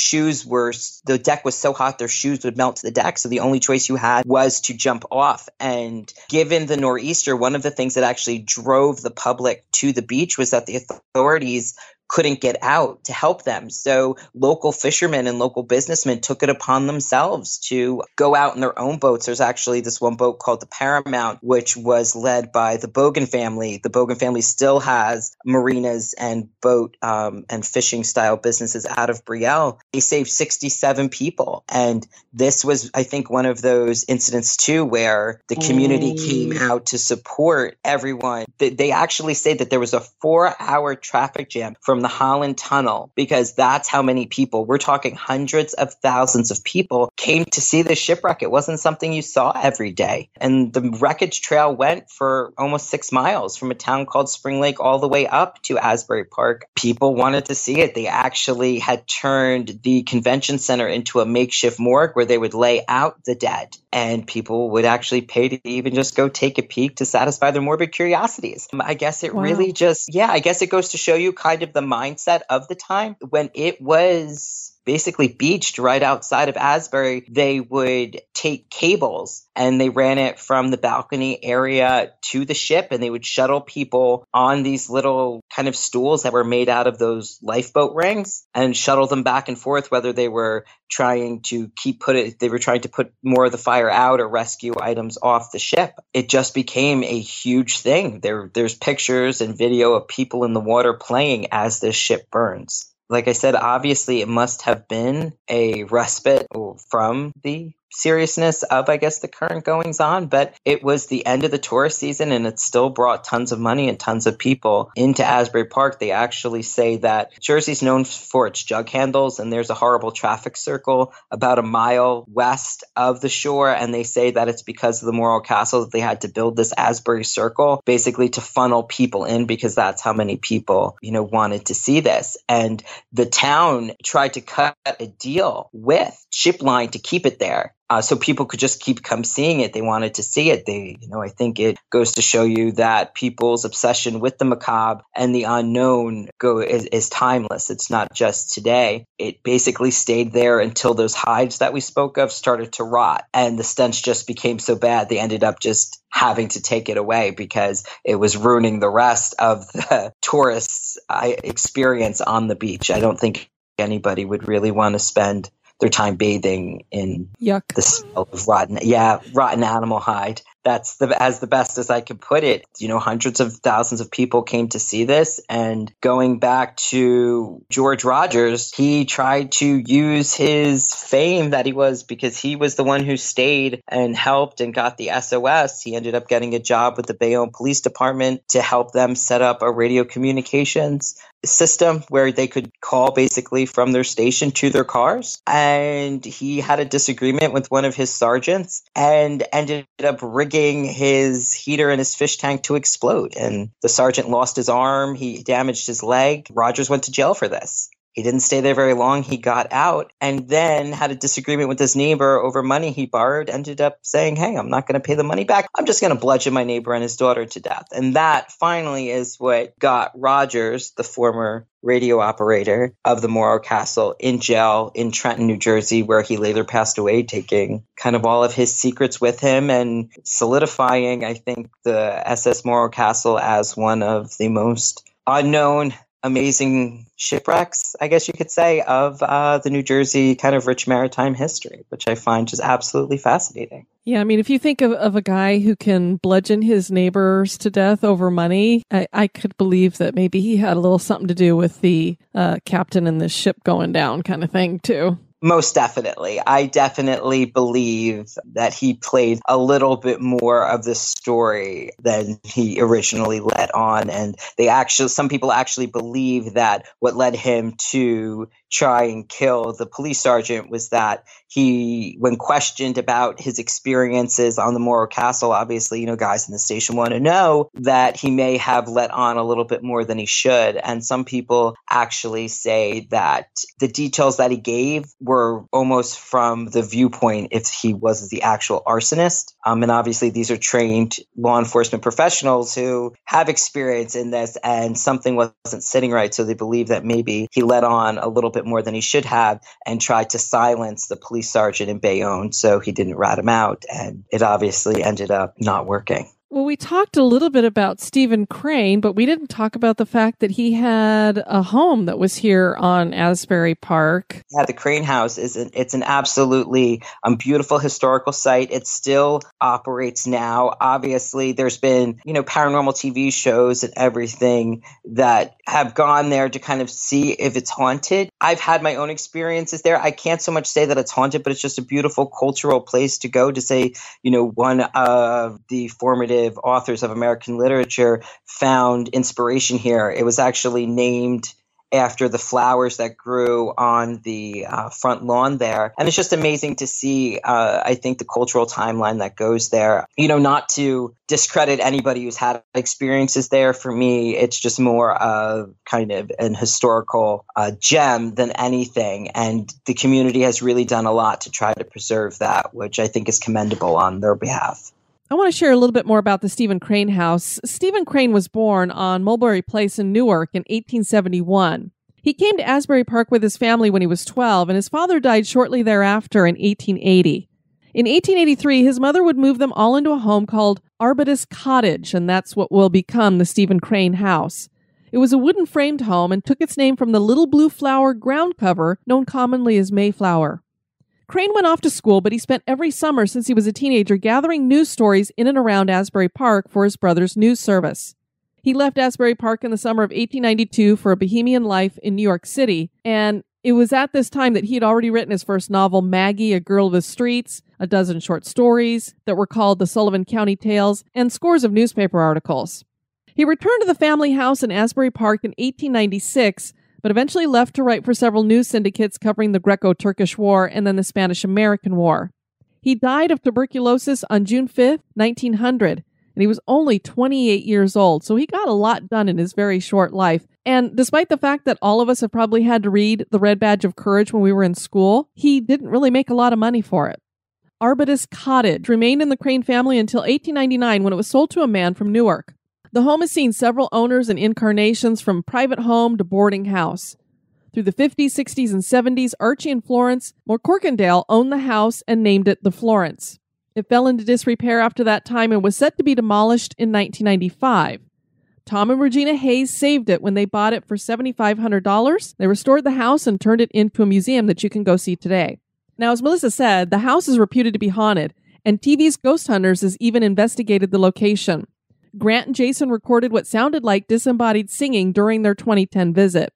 deck was so hot, their shoes would melt to the deck. So the only choice you had was to jump off. And given the nor'easter, one of the things that actually drove the public to the beach was that the authorities couldn't get out to help them. So local fishermen and local businessmen took it upon themselves to go out in their own boats. There's actually this one boat called the Paramount, which was led by the Bogan family. The Bogan family still has marinas and boat and fishing style businesses out of Brielle. They saved 67 people. And this was, I think, one of those incidents, too, where the community came out to support everyone. They actually say that there was a 4-hour traffic jam from the Holland Tunnel, because that's how many people, we're talking hundreds of thousands of people, came to see the shipwreck. It wasn't something you saw every day. And the wreckage trail went for almost 6 miles from a town called Spring Lake all the way up to Asbury Park. People wanted to see it. They actually had turned the convention center into a makeshift morgue where they would lay out the dead, and people would actually pay to even just go take a peek to satisfy their morbid curiosities. I guess it really just, I guess it goes to show you kind of the mindset of the time when it was basically beached right outside of Asbury. They would take cables and they ran it from the balcony area to the ship, and they would shuttle people on these little kind of stools that were made out of those lifeboat rings and shuttle them back and forth, whether they were trying to put more of the fire out or rescue items off the ship. It just became a huge thing. There's pictures and video of people in the water playing as this ship burns. Like I said, obviously, it must have been a respite from the seriousness of, I guess, the current goings on. But it was the end of the tourist season, and it still brought tons of money and tons of people into Asbury Park. They actually say that Jersey's known for its jug handles, and there's a horrible traffic circle about a mile west of the shore. And they say that it's because of the Morro Castle that they had to build this Asbury Circle, basically to funnel people in, because that's how many people, you know, wanted to see this. And the town tried to cut a deal with Shipline to keep it there. So people could just come seeing it. They wanted to see it. I think it goes to show you that people's obsession with the macabre and the unknown is timeless. It's not just today. It basically stayed there until those hides that we spoke of started to rot, and the stench just became so bad they ended up just having to take it away because it was ruining the rest of the tourists' experience on the beach. I don't think anybody would really want to spend their time bathing in the smell of rotten animal hide. That's as the best as I can put it. You know, hundreds of thousands of people came to see this. And going back to George Rogers, he tried to use his fame that he was, because he was the one who stayed and helped and got the SOS. He ended up getting a job with the Bayonne Police Department to help them set up a radio communications system where they could call basically from their station to their cars. And he had a disagreement with one of his sergeants and ended up rigging his heater and his fish tank to explode. And the sergeant lost his arm. He damaged his leg. Rogers went to jail for this. He didn't stay there very long. He got out and then had a disagreement with his neighbor over money he borrowed, ended up saying, hey, I'm not going to pay the money back. I'm just going to bludgeon my neighbor and his daughter to death. And that finally is what got Rogers, the former radio operator of the Morro Castle, in jail in Trenton, New Jersey, where he later passed away, taking kind of all of his secrets with him and solidifying, I think, the SS Morro Castle as one of the most unknown, amazing shipwrecks, I guess you could say, of the New Jersey kind of rich maritime history, which I find just absolutely fascinating. Yeah, I mean, if you think of a guy who can bludgeon his neighbors to death over money, I could believe that maybe he had a little something to do with the captain and the ship going down kind of thing, too. Most definitely. I definitely believe that he played a little bit more of the story than he originally let on. And some people actually believe that what led him to try and kill the police sergeant was that he, when questioned about his experiences on the Morro Castle, obviously, you know, guys in the station want to know, that he may have let on a little bit more than he should. And some people actually say that the details that he gave were almost from the viewpoint if he was the actual arsonist. And obviously, these are trained law enforcement professionals who have experience in this, and something wasn't sitting right. So they believe that maybe he let on a little bit more than he should have and tried to silence the police sergeant in Bayonne so he didn't rat him out. And it obviously ended up not working. Well, we talked a little bit about Stephen Crane, but we didn't talk about the fact that he had a home that was here on Asbury Park. Yeah, the Crane House it's an absolutely beautiful historical site. It still operates now. Obviously, there's been, paranormal TV shows and everything that have gone there to kind of see if it's haunted. I've had my own experiences there. I can't so much say that it's haunted, but it's just a beautiful cultural place to go to say, one of the formative authors of American literature found inspiration here. It was actually named after the flowers that grew on the front lawn there. And it's just amazing to see, I think, the cultural timeline that goes there. Not to discredit anybody who's had experiences there. For me, it's just more of kind of an historical gem than anything. And the community has really done a lot to try to preserve that, which I think is commendable on their behalf. I want to share a little bit more about the Stephen Crane House. Stephen Crane was born on Mulberry Place in Newark in 1871. He came to Asbury Park with his family when he was 12, and his father died shortly thereafter in 1880. In 1883, his mother would move them all into a home called Arbutus Cottage, and that's what will become the Stephen Crane House. It was a wooden-framed home and took its name from the little blue flower ground cover known commonly as Mayflower. Crane went off to school, but he spent every summer since he was a teenager gathering news stories in and around Asbury Park for his brother's news service. He left Asbury Park in the summer of 1892 for a bohemian life in New York City, and it was at this time that he had already written his first novel, Maggie, A Girl of the Streets, a dozen short stories that were called The Sullivan County Tales, and scores of newspaper articles. He returned to the family house in Asbury Park in 1896, but eventually left to write for several news syndicates covering the Greco-Turkish War and then the Spanish-American War. He died of tuberculosis on June 5th, 1900, and he was only 28 years old, so he got a lot done in his very short life. And despite the fact that all of us have probably had to read The Red Badge of Courage when we were in school, he didn't really make a lot of money for it. Arbutus Cottage remained in the Crane family until 1899 when it was sold to a man from Newark. The home has seen several owners and incarnations from private home to boarding house. Through the 50s, 60s, and 70s, Archie and Florence Morcorkindale owned the house and named it the Florence. It fell into disrepair after that time and was set to be demolished in 1995. Tom and Regina Hayes saved it when they bought it for $7,500. They restored the house and turned it into a museum that you can go see today. Now, as Melissa said, the house is reputed to be haunted, and TV's Ghost Hunters has even investigated the location. Grant and Jason recorded what sounded like disembodied singing during their 2010 visit.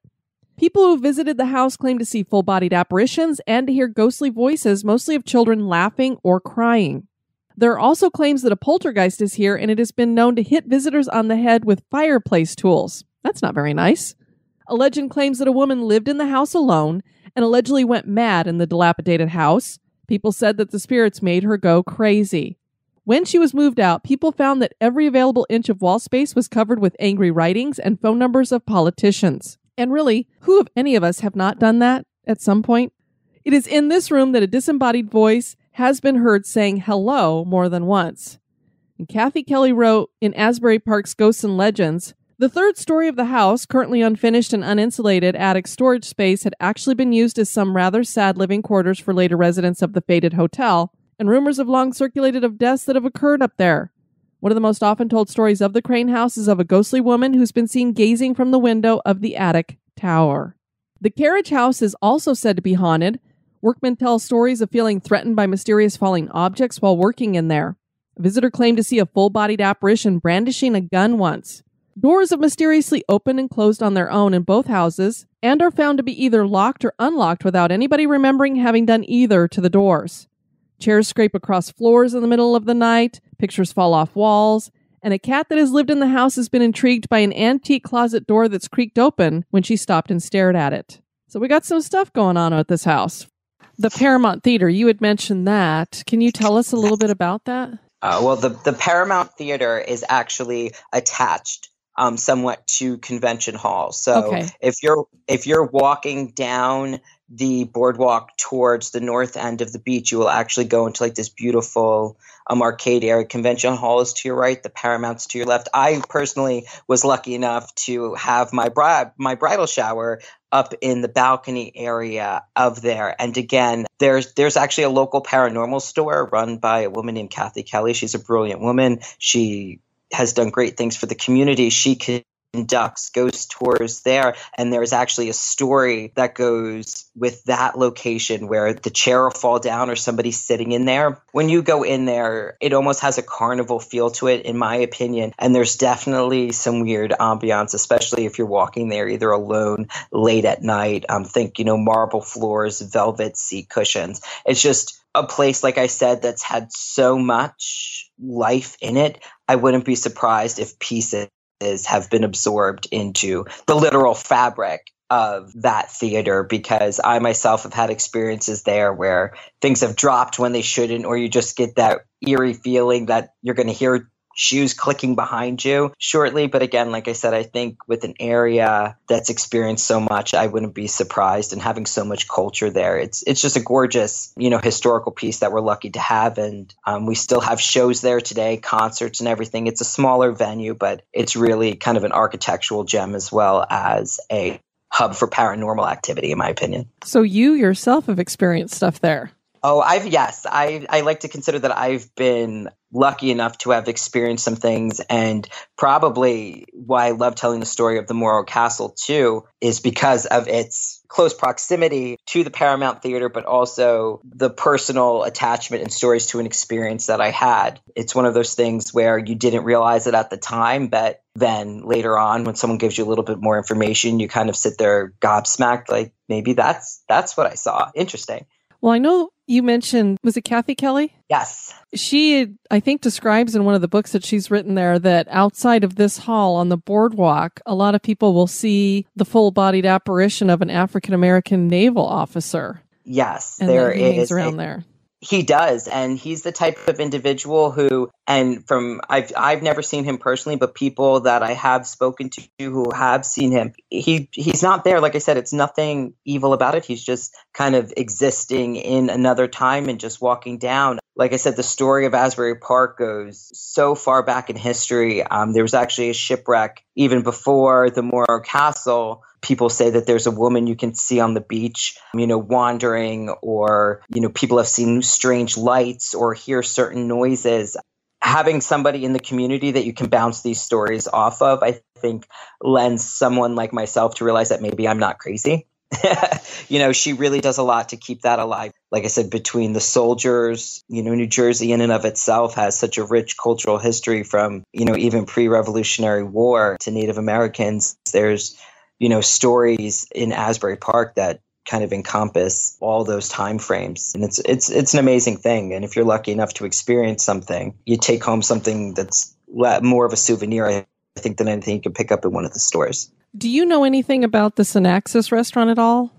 People who visited the house claimed to see full-bodied apparitions and to hear ghostly voices, mostly of children laughing or crying. There are also claims that a poltergeist is here, and it has been known to hit visitors on the head with fireplace tools. That's not very nice. A legend claims that a woman lived in the house alone and allegedly went mad in the dilapidated house. People said that the spirits made her go crazy. When she was moved out, people found that every available inch of wall space was covered with angry writings and phone numbers of politicians. And really, who of any of us have not done that at some point? It is in this room that a disembodied voice has been heard saying hello more than once. And Kathy Kelly wrote in Asbury Park's Ghosts and Legends, the third story of the house, currently unfinished and uninsulated attic storage space, had actually been used as some rather sad living quarters for later residents of the fated hotel, and rumors have long circulated of deaths that have occurred up there. One of the most often told stories of the Crane House is of a ghostly woman who's been seen gazing from the window of the attic tower. The carriage house is also said to be haunted. Workmen tell stories of feeling threatened by mysterious falling objects while working in there. A visitor claimed to see a full-bodied apparition brandishing a gun once. Doors have mysteriously opened and closed on their own in both houses and are found to be either locked or unlocked without anybody remembering having done either to the doors. Chairs scrape across floors in the middle of the night, pictures fall off walls, and a cat that has lived in the house has been intrigued by an antique closet door that's creaked open when she stopped and stared at it. So we got some stuff going on at this house. The Paramount Theater, you had mentioned that. Can you tell us a little bit about that? Well, the Paramount Theater is actually attached somewhat to Convention Hall. So okay. If you're walking down the boardwalk towards the north end of the beach, you will actually go into like this beautiful arcade area. Convention Hall is to your right, the Paramount's to your left. I personally was lucky enough to have my bridal shower up in the balcony area of there. And again, there's actually a local paranormal store run by a woman named Kathy Kelly. She's a brilliant woman. She has done great things for the community. She conducts ghost tours there, and there is actually a story that goes with that location where the chair will fall down or somebody's sitting in there. When you go in there, it almost has a carnival feel to it, in my opinion, and there's definitely some weird ambiance, especially if you're walking there either alone late at night. Think, you know, marble floors, velvet seat cushions. It's just a place, like I said, that's had so much life in it. I wouldn't be surprised if pieces have been absorbed into the literal fabric of that theater, because I myself have had experiences there where things have dropped when they shouldn't, or you just get that eerie feeling that you're going to hear shoes clicking behind you shortly. But again, like I said, I think with an area that's experienced so much, I wouldn't be surprised, and having so much culture there. It's just a gorgeous, you know, historical piece that we're lucky to have. And we still have shows there today, concerts and everything. It's a smaller venue, but it's really kind of an architectural gem as well as a hub for paranormal activity, in my opinion. So you yourself have experienced stuff there. Oh, I like to consider that I've been lucky enough to have experienced some things, and probably why I love telling the story of the Morro Castle too is because of its close proximity to the Paramount Theater, but also the personal attachment and stories to an experience that I had. It's one of those things where you didn't realize it at the time, but then later on when someone gives you a little bit more information, you kind of sit there gobsmacked, like, maybe that's what I saw. Interesting. Well, I know you mentioned, was it Kathy Kelly? Yes. She, I think, describes in one of the books that she's written there that outside of this hall on the boardwalk, a lot of people will see the full-bodied apparition of an African-American naval officer. Yes, and there he is around there. He does, and he's the type of individual who, and from I've never seen him personally, but people that I have spoken to who have seen him, he's not there. Like I said, it's nothing evil about it. He's just kind of existing in another time and just walking down. Like I said, the story of Asbury Park goes so far back in history. There was actually a shipwreck even before the Morro Castle. People say that there's a woman you can see on the beach, you know, wandering, or, you know, people have seen strange lights or hear certain noises. Having somebody in the community that you can bounce these stories off of, I think, lends someone like myself to realize that maybe I'm not crazy. You know, she really does a lot to keep that alive. Like I said, between the soldiers, you know, New Jersey in and of itself has such a rich cultural history from, you know, even pre-Revolutionary War to Native Americans. There's, you know, stories in Asbury Park that kind of encompass all those time frames. And it's an amazing thing. And if you're lucky enough to experience something, you take home something that's more of a souvenir, I think, than anything you can pick up in one of the stores. Do you know anything about the Synaxis restaurant at all?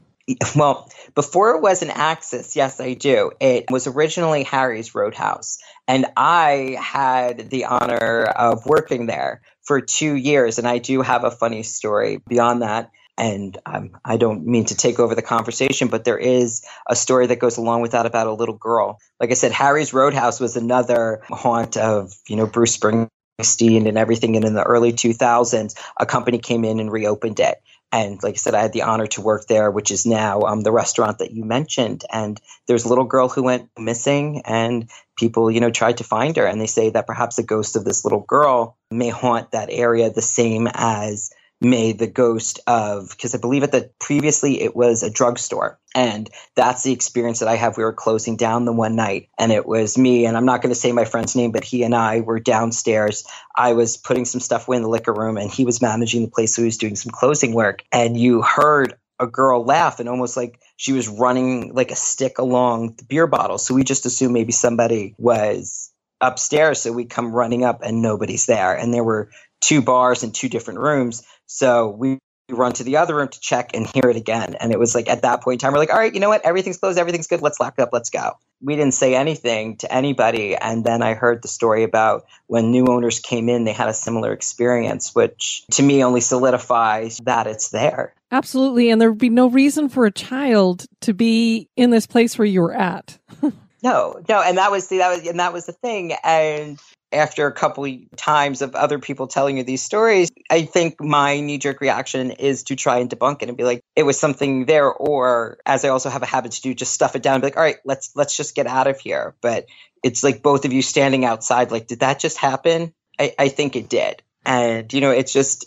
Well, before it was an Axis, yes, I do. It was originally Harry's Roadhouse, and I had the honor of working there for 2 years, and I do have a funny story beyond that. And I don't mean to take over the conversation, but there is a story that goes along with that about a little girl. Like I said, Harry's Roadhouse was another haunt of, you know, Bruce Springsteen and everything. And in the early 2000s, a company came in and reopened it. And like I said, I had the honor to work there, which is now the restaurant that you mentioned. And there's a little girl who went missing, and people, you know, tried to find her. And they say that perhaps the ghost of this little girl may haunt that area the same as may the ghost of, because I believe previously it was a drugstore. And that's the experience that I have. We were closing down the one night, and it was me, and I'm not going to say my friend's name, but he and I were downstairs. I was putting some stuff away in the liquor room, and he was managing the place, so he was doing some closing work. And you heard a girl laugh, and almost like she was running like a stick along the beer bottle. So we just assumed maybe somebody was upstairs, so we come running up, and nobody's there. And there were 2 bars and 2 different rooms, so we run to the other room to check and hear it again. And it was like, at that point in time, we're like, all right, you know what? Everything's closed. Everything's good. Let's lock it up. Let's go. We didn't say anything to anybody. And then I heard the story about when new owners came in, they had a similar experience, which to me only solidifies that it's there. Absolutely. And there would be no reason for a child to be in this place where you were at. No. And that was the thing. And after a couple times of other people telling you these stories, I think my knee-jerk reaction is to try and debunk it and be like, it was something there, or, as I also have a habit to do, just stuff it down and be like, all right, let's just get out of here. But it's like both of you standing outside, like, did that just happen? I think it did. And, you know, it's just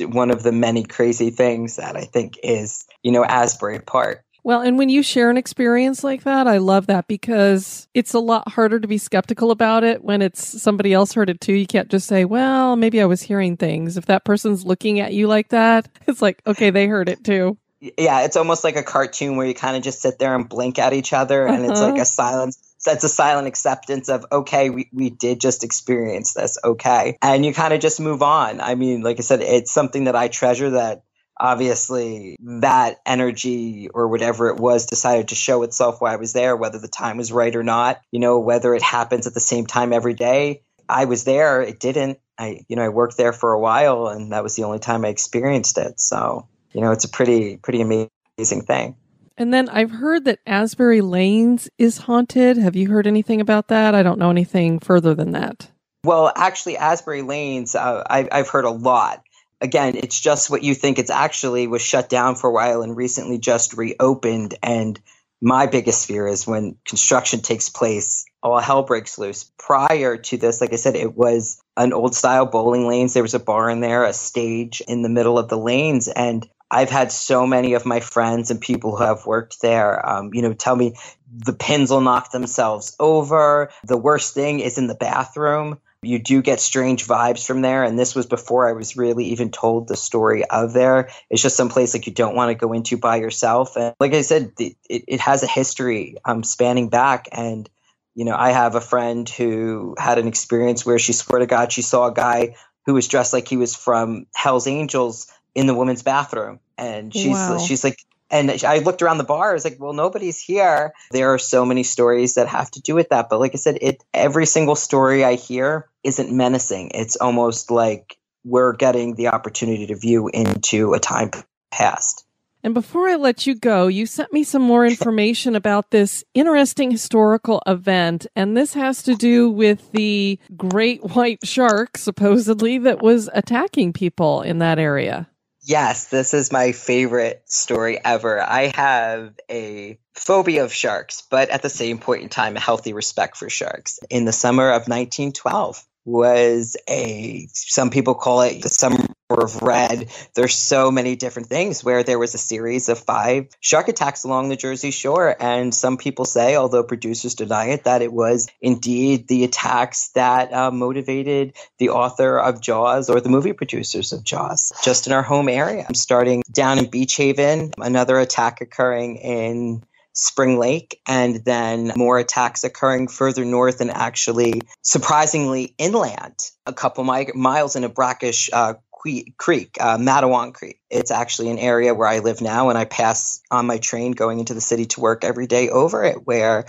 one of the many crazy things that I think is, you know, Asbury Park. Well, and when you share an experience like that, I love that, because it's a lot harder to be skeptical about it when it's somebody else heard it too. You can't just say, well, maybe I was hearing things. If that person's looking at you like that, it's like, okay, they heard it too. Yeah, it's almost like a cartoon where you kind of just sit there and blink at each other. And it's like a silence. So it's a silent acceptance of, okay, we did just experience this, okay. And you kind of just move on. I mean, like I said, it's something that I treasure, that obviously that energy or whatever it was decided to show itself while I was there, whether the time was right or not, you know, whether it happens at the same time every day. I was there, it didn't. I worked there for a while, and that was the only time I experienced it. So, you know, it's a pretty amazing thing. And then I've heard that Asbury Lanes is haunted. Have you heard anything about that? I don't know anything further than that. Well, actually, Asbury Lanes, I've heard a lot. Again, it's just what you think. It's actually was shut down for a while and recently just reopened. And my biggest fear is when construction takes place, all hell breaks loose. Prior to this, like I said, it was an old style bowling lanes. There was a bar in there, a stage in the middle of the lanes. And I've had so many of my friends and people who have worked there, you know, tell me the pins will knock themselves over. The worst thing is in the bathroom. You do get strange vibes from there. And this was before I was really even told the story of there. It's just some place like you don't want to go into by yourself. And like I said, it has a history spanning back. And, you know, I have a friend who had an experience where she swore to God she saw a guy who was dressed like he was from Hell's Angels in the women's bathroom. And she's like, and I looked around the bar, I was like, well, nobody's here. There are so many stories that have to do with that. But like I said, every single story I hear isn't menacing. It's almost like we're getting the opportunity to view into a time past. And before I let you go, you sent me some more information about this interesting historical event. And this has to do with the great white shark, supposedly, that was attacking people in that area. Yes, this is my favorite story ever. I have a phobia of sharks, but at the same point in time, a healthy respect for sharks. In the summer of 1912 was some people call it the summer of red. There's so many different things where there was a series of 5 shark attacks along the Jersey Shore. And some people say, although producers deny it, that it was indeed the attacks that motivated the author of Jaws or the movie producers of Jaws, just in our home area. I'm starting down in Beach Haven, another attack occurring in Spring Lake, and then more attacks occurring further north and actually surprisingly inland, a couple miles in a brackish creek, Mattawan Creek. It's actually an area where I live now, and I pass on my train going into the city to work every day over it, where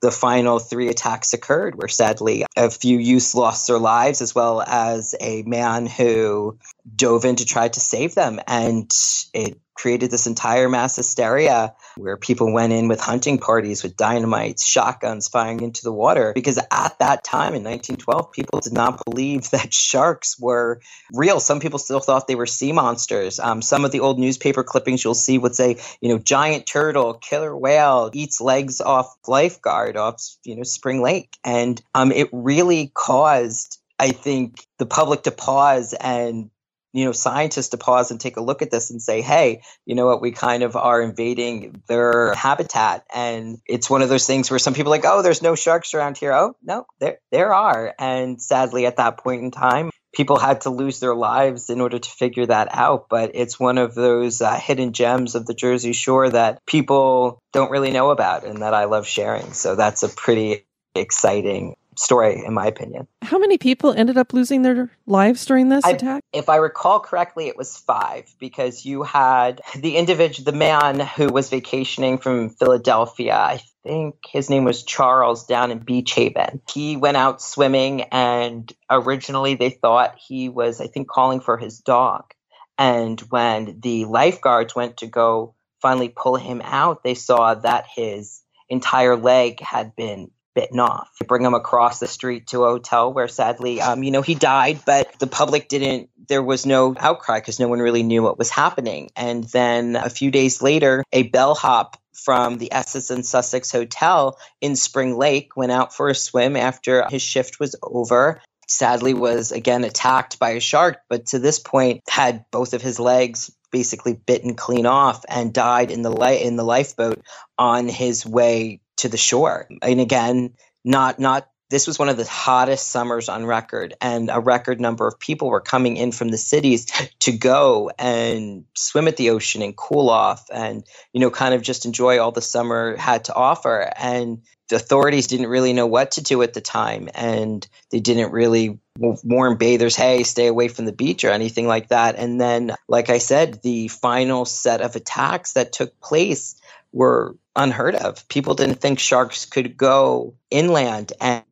the final 3 attacks occurred, where sadly a few youths lost their lives, as well as a man who dove in to try to save them. And it created this entire mass hysteria where people went in with hunting parties, with dynamite, shotguns firing into the water, because at that time in 1912, people did not believe that sharks were real. Some people still thought they were sea monsters. Some of the old newspaper clippings you'll see would say, you know, giant turtle, killer whale, eats legs off lifeguard off, you know, Spring Lake. And it really caused, I think, the public to pause and, you know, scientists to pause and take a look at this and say, hey, you know what, we kind of are invading their habitat. And it's one of those things where some people are like, oh, there's no sharks around here. Oh, no, there are. And sadly, at that point in time, people had to lose their lives in order to figure that out. But it's one of those hidden gems of the Jersey Shore that people don't really know about and that I love sharing. So that's a pretty exciting story, in my opinion. How many people ended up losing their lives during this attack? If I recall correctly, it was 5, because you had the man who was vacationing from Philadelphia. I think his name was Charles, down in Beach Haven. He went out swimming, and originally they thought he was, I think, calling for his dog. And when the lifeguards went to go finally pull him out, they saw that his entire leg had been bitten off. They bring him across the street to a hotel where sadly, you know, he died, but the public didn't, there was no outcry because no one really knew what was happening. And then a few days later, a bellhop from the SS and Sussex Hotel in Spring Lake went out for a swim after his shift was over sadly was again attacked by a shark, but to this point had both of his legs basically bitten clean off and died in the lifeboat on his way to the shore. And again, this was one of the hottest summers on record, and a record number of people were coming in from the cities to go and swim at the ocean and cool off and, you know, kind of just enjoy all the summer had to offer. And the authorities didn't really know what to do at the time, and they didn't really warn bathers, hey, stay away from the beach or anything like that. And then, like I said, the final set of attacks that took place were unheard of. People didn't think sharks could go inland. And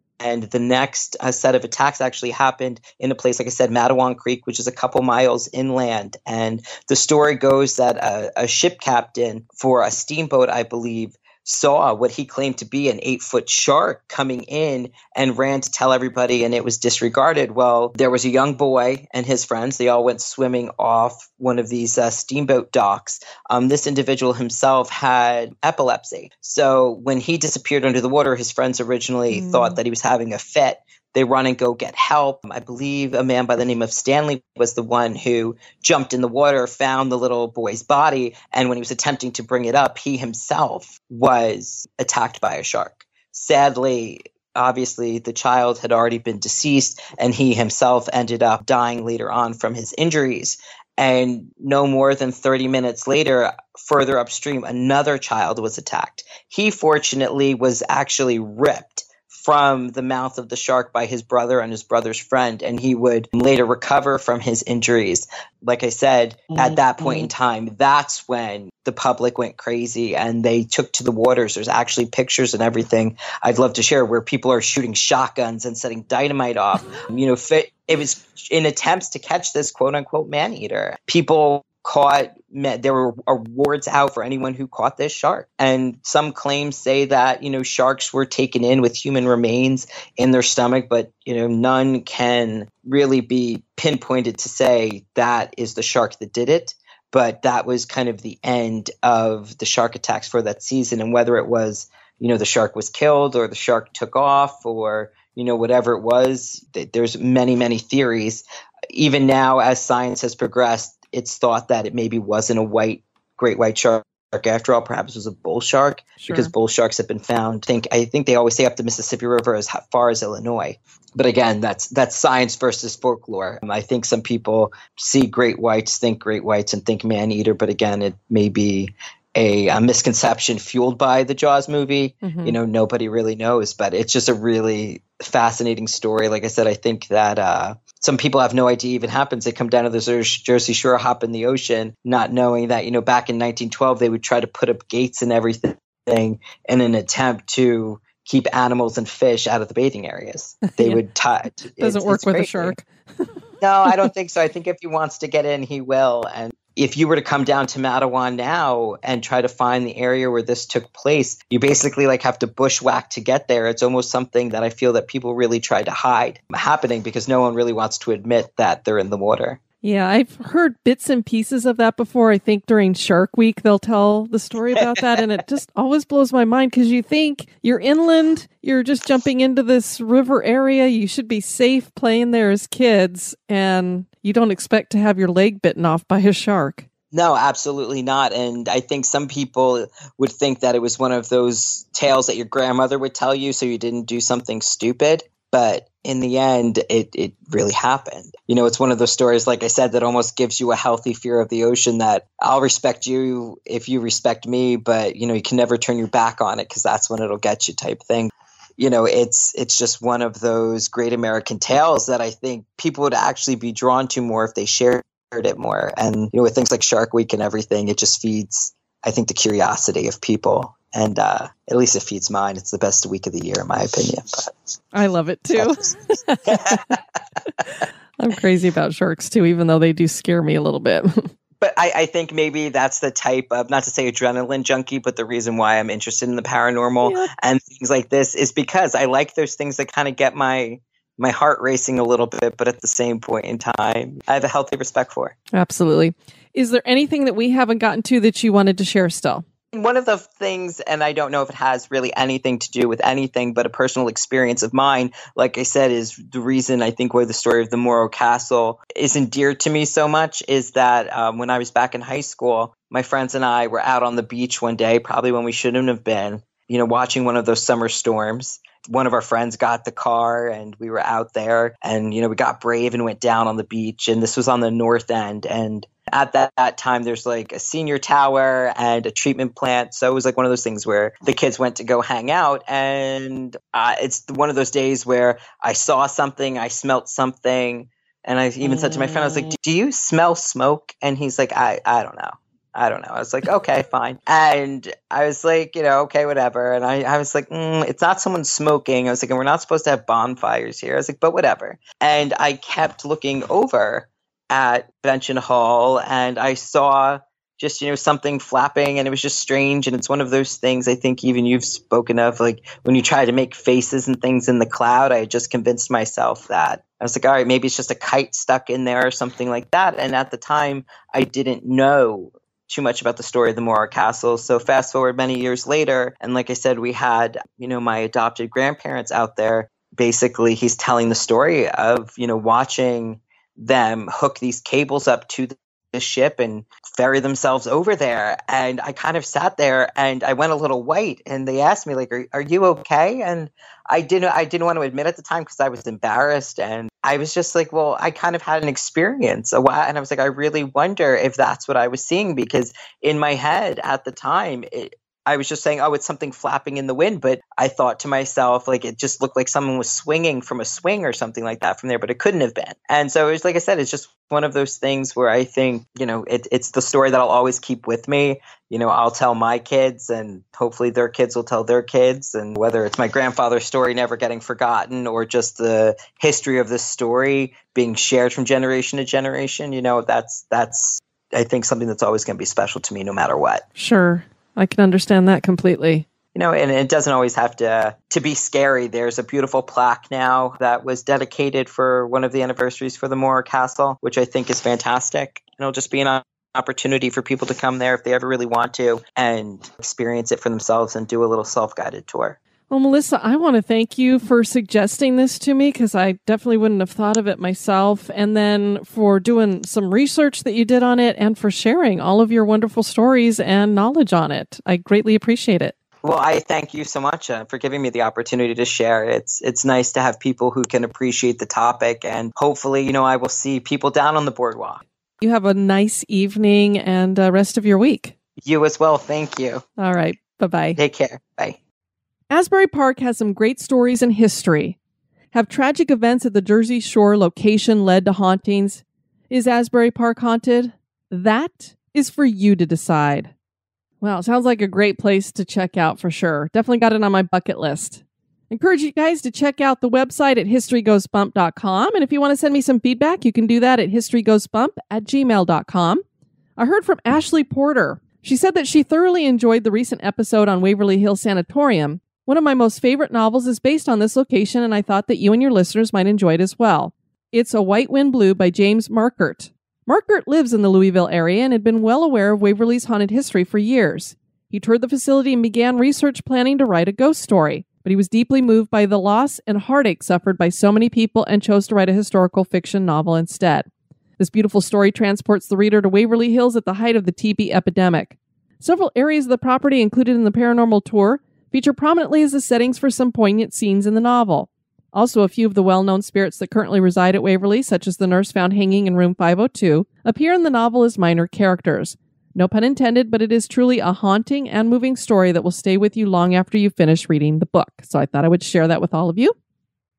the next set of attacks actually happened in a place, like I said, Mattawan Creek, which is a couple miles inland. And the story goes that a ship captain for a steamboat, I believe, saw what he claimed to be an 8-foot shark coming in and ran to tell everybody, and it was disregarded. Well, there was a young boy and his friends. They all went swimming off one of these steamboat docks. This individual himself had epilepsy. So when he disappeared under the water, his friends originally thought that he was having a fit. They run and go get help. I believe a man by the name of Stanley was the one who jumped in the water, found the little boy's body, and when he was attempting to bring it up, he himself was attacked by a shark. Sadly, obviously, the child had already been deceased, and he himself ended up dying later on from his injuries. And no more than 30 minutes later, further upstream, another child was attacked. He fortunately was actually ripped from the mouth of the shark by his brother and his brother's friend, and he would later recover from his injuries. Like I said, at that point in time, that's when the public went crazy and they took to the waters. There's actually pictures and everything I'd love to share where people are shooting shotguns and setting dynamite off. It was in attempts to catch this quote-unquote man-eater. People caught, there were awards out for anyone who caught this shark. And some claims say that, sharks were taken in with human remains in their stomach, but, none can really be pinpointed to say that is the shark that did it. But that was kind of the end of the shark attacks for that season. And whether it was, the shark was killed or the shark took off or, whatever it was, there's many, many theories. Even now, as science has progressed, it's thought that it maybe wasn't a great white shark after all. Perhaps it was a bull shark, because bull sharks have been found. I think they always say up the Mississippi River as far as Illinois. But again, that's science versus folklore. I think some people see great whites, think great whites, and think man-eater. But again, it may be a misconception fueled by the Jaws movie. Nobody really knows, but it's just a really fascinating story. Like I said, I think that some people have no idea it even happens. They come down to the Jersey Shore, hop in the ocean, not knowing that, back in 1912, they would try to put up gates and everything in an attempt to keep animals and fish out of the bathing areas. They would tie it. Doesn't work with a shark. No, I don't think so. I think if he wants to get in, he will. And if you were to come down to Mattawan now and try to find the area where this took place, you basically have to bushwhack to get there. It's almost something that I feel that people really try to hide happening because no one really wants to admit that they're in the water. Yeah, I've heard bits and pieces of that before. I think during Shark Week, they'll tell the story about that. And it just always blows my mind because you think you're inland, you're just jumping into this river area. You should be safe playing there as kids. And you don't expect to have your leg bitten off by a shark. No, absolutely not. And I think some people would think that it was one of those tales that your grandmother would tell you so you didn't do something stupid. But in the end, it really happened. It's one of those stories, like I said, that almost gives you a healthy fear of the ocean that I'll respect you if you respect me, but, you can never turn your back on it because that's when it'll get you type thing. It's just one of those great American tales that I think people would actually be drawn to more if they shared it more. And, with things like Shark Week and everything, it just feeds, I think, the curiosity of people. And at least it feeds mine. It's the best week of the year, in my opinion. But I love it, too. I'm crazy about sharks, too, even though they do scare me a little bit. But I think maybe that's the type of, not to say adrenaline junkie, but the reason why I'm interested in the paranormal and things like this is because I like those things that kind of get my heart racing a little bit, but at the same point in time, I have a healthy respect for. Absolutely. Is there anything that we haven't gotten to that you wanted to share still? One of the things, and I don't know if it has really anything to do with anything, but a personal experience of mine, like I said, is the reason I think why the story of the Morro Castle is endeared to me so much is that when I was back in high school, my friends and I were out on the beach one day, probably when we shouldn't have been, you know, watching one of those summer storms. One of our friends got the car and we were out there and, you know, we got brave and went down on the beach, and this was on the north end. And at that time, there's like a senior tower and a treatment plant. So it was like one of those things where the kids went to go hang out. And it's one of those days where I saw something, I smelt something. And I even said to my friend, I was like, do you smell smoke? And he's like, I don't know. I was like, okay, fine. And I was like, you know, okay, whatever. And I was like, it's not someone smoking. I was like, and we're not supposed to have bonfires here. I was like, but whatever. And I kept looking over at Convention Hall and I saw just, you know, something flapping, and it was just strange. And it's one of those things I think even you've spoken of, like when you try to make faces and things in the cloud. I just convinced myself that I was like, all right, maybe it's just a kite stuck in there or something like that. And at the time I didn't know too much about the story of the Morro Castle. So fast forward many years later, and like I said, we had, you know, my adopted grandparents out there. Basically, he's telling the story of, you know, watching them hook these cables up to the ship and ferry themselves over there. And I kind of sat there and I went a little white, and they asked me like, are you okay? And I didn't want to admit at the time because I was embarrassed. And I was just like, well, I kind of had an experience. And I was like, I really wonder if that's what I was seeing, because in my head at the time, I was just saying, oh, it's something flapping in the wind. But I thought to myself, like, it just looked like someone was swinging from a swing or something like that from there, but it couldn't have been. And so it was, like I said, it's just one of those things where I think, you know, it's the story that I'll always keep with me. You know, I'll tell my kids and hopefully their kids will tell their kids. And whether it's my grandfather's story never getting forgotten or just the history of this story being shared from generation to generation, you know, that's I think something that's always going to be special to me no matter what. Sure. I can understand that completely. You know, and it doesn't always have to be scary. There's a beautiful plaque now that was dedicated for one of the anniversaries for the Morro Castle, which I think is fantastic. And it'll just be an opportunity for people to come there if they ever really want to and experience it for themselves and do a little self-guided tour. Well, Melissa, I want to thank you for suggesting this to me because I definitely wouldn't have thought of it myself. And then for doing some research that you did on it and for sharing all of your wonderful stories and knowledge on it. I greatly appreciate it. Well, I thank you so much for giving me the opportunity to share. It's nice to have people who can appreciate the topic, and hopefully, you know, I will see people down on the boardwalk. You have a nice evening and rest of your week. You as well. Thank you. All right. Bye-bye. Take care. Bye. Asbury Park has some great stories and history. Have tragic events at the Jersey Shore location led to hauntings? Is Asbury Park haunted? That is for you to decide. Well, it sounds like a great place to check out for sure. Definitely got it on my bucket list. Encourage you guys to check out the website at historyghostbump.com. And if you want to send me some feedback, you can do that at historyghostbump@gmail.com. I heard from Ashley Porter. She said that she thoroughly enjoyed the recent episode on Waverly Hill Sanatorium. One of my most favorite novels is based on this location, and I thought that you and your listeners might enjoy it as well. It's A White Wind Blew by James Markert. Markert lives in the Louisville area and had been well aware of Waverly's haunted history for years. He toured the facility and began research planning to write a ghost story, but he was deeply moved by the loss and heartache suffered by so many people and chose to write a historical fiction novel instead. This beautiful story transports the reader to Waverly Hills at the height of the TB epidemic. Several areas of the property included in the paranormal tour feature prominently as the settings for some poignant scenes in the novel. Also, a few of the well-known spirits that currently reside at Waverly, such as the nurse found hanging in room 502, appear in the novel as minor characters. No pun intended, but it is truly a haunting and moving story that will stay with you long after you finish reading the book. So I thought I would share that with all of you.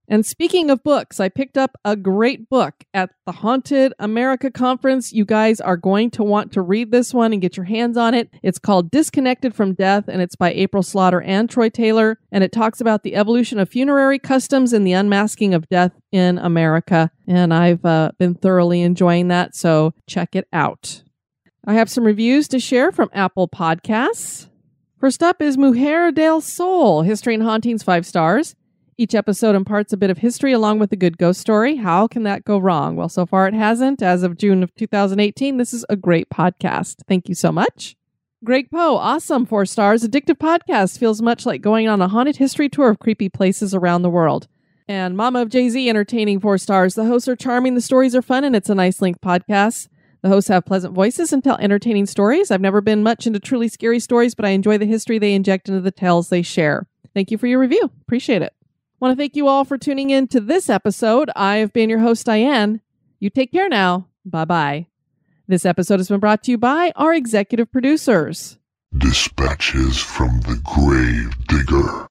And speaking of books, I picked up a great book at the Haunted America Conference. You guys are going to want to read this one and get your hands on it. It's called Disconnected from Death, and it's by April Slaughter and Troy Taylor. And it talks about the evolution of funerary customs and the unmasking of death in America. And I've been thoroughly enjoying that, so check it out. I have some reviews to share from Apple Podcasts. First up is Mujer del Sol, History and Hauntings, 5 stars. Each episode imparts a bit of history along with a good ghost story. How can that go wrong? Well, so far it hasn't. As of June of 2018, this is a great podcast. Thank you so much. Greg Poe, awesome, 4 stars. Addictive podcast feels much like going on a haunted history tour of creepy places around the world. And Mama of Jay-Z, entertaining, 4 stars. The hosts are charming, the stories are fun, and it's a nice length podcast. The hosts have pleasant voices and tell entertaining stories. I've never been much into truly scary stories, but I enjoy the history they inject into the tales they share. Thank you for your review. Appreciate it. I want to thank you all for tuning in to this episode. I've been your host, Diane. You take care now. Bye-bye. This episode has been brought to you by our executive producers. Dispatches from the Grave Digger.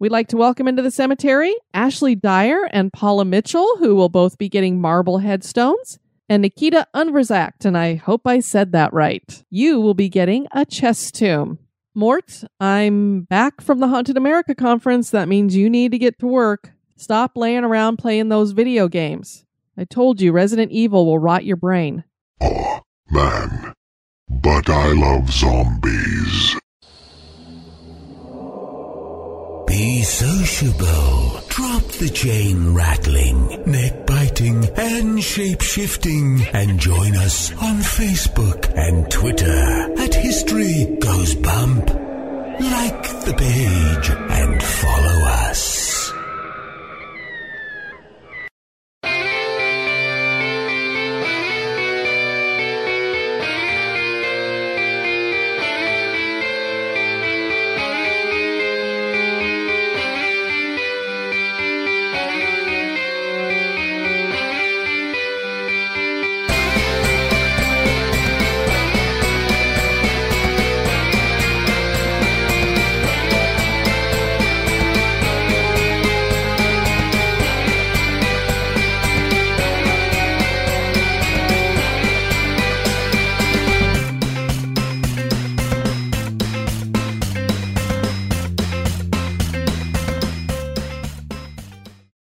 We'd like to welcome into the cemetery Ashley Dyer and Paula Mitchell, who will both be getting marble headstones, and Nikita Unverzakt, and I hope I said that right. You will be getting a chest tomb. Mort, I'm back from the Haunted America Conference. That means you need to get to work. Stop laying around playing those video games. I told you, Resident Evil will rot your brain. Aw, man. But I love zombies. Be sociable. Drop the chain rattling, neck biting, and shape shifting, and join us on Facebook and Twitter at History Goes Bump. Like the page and follow us.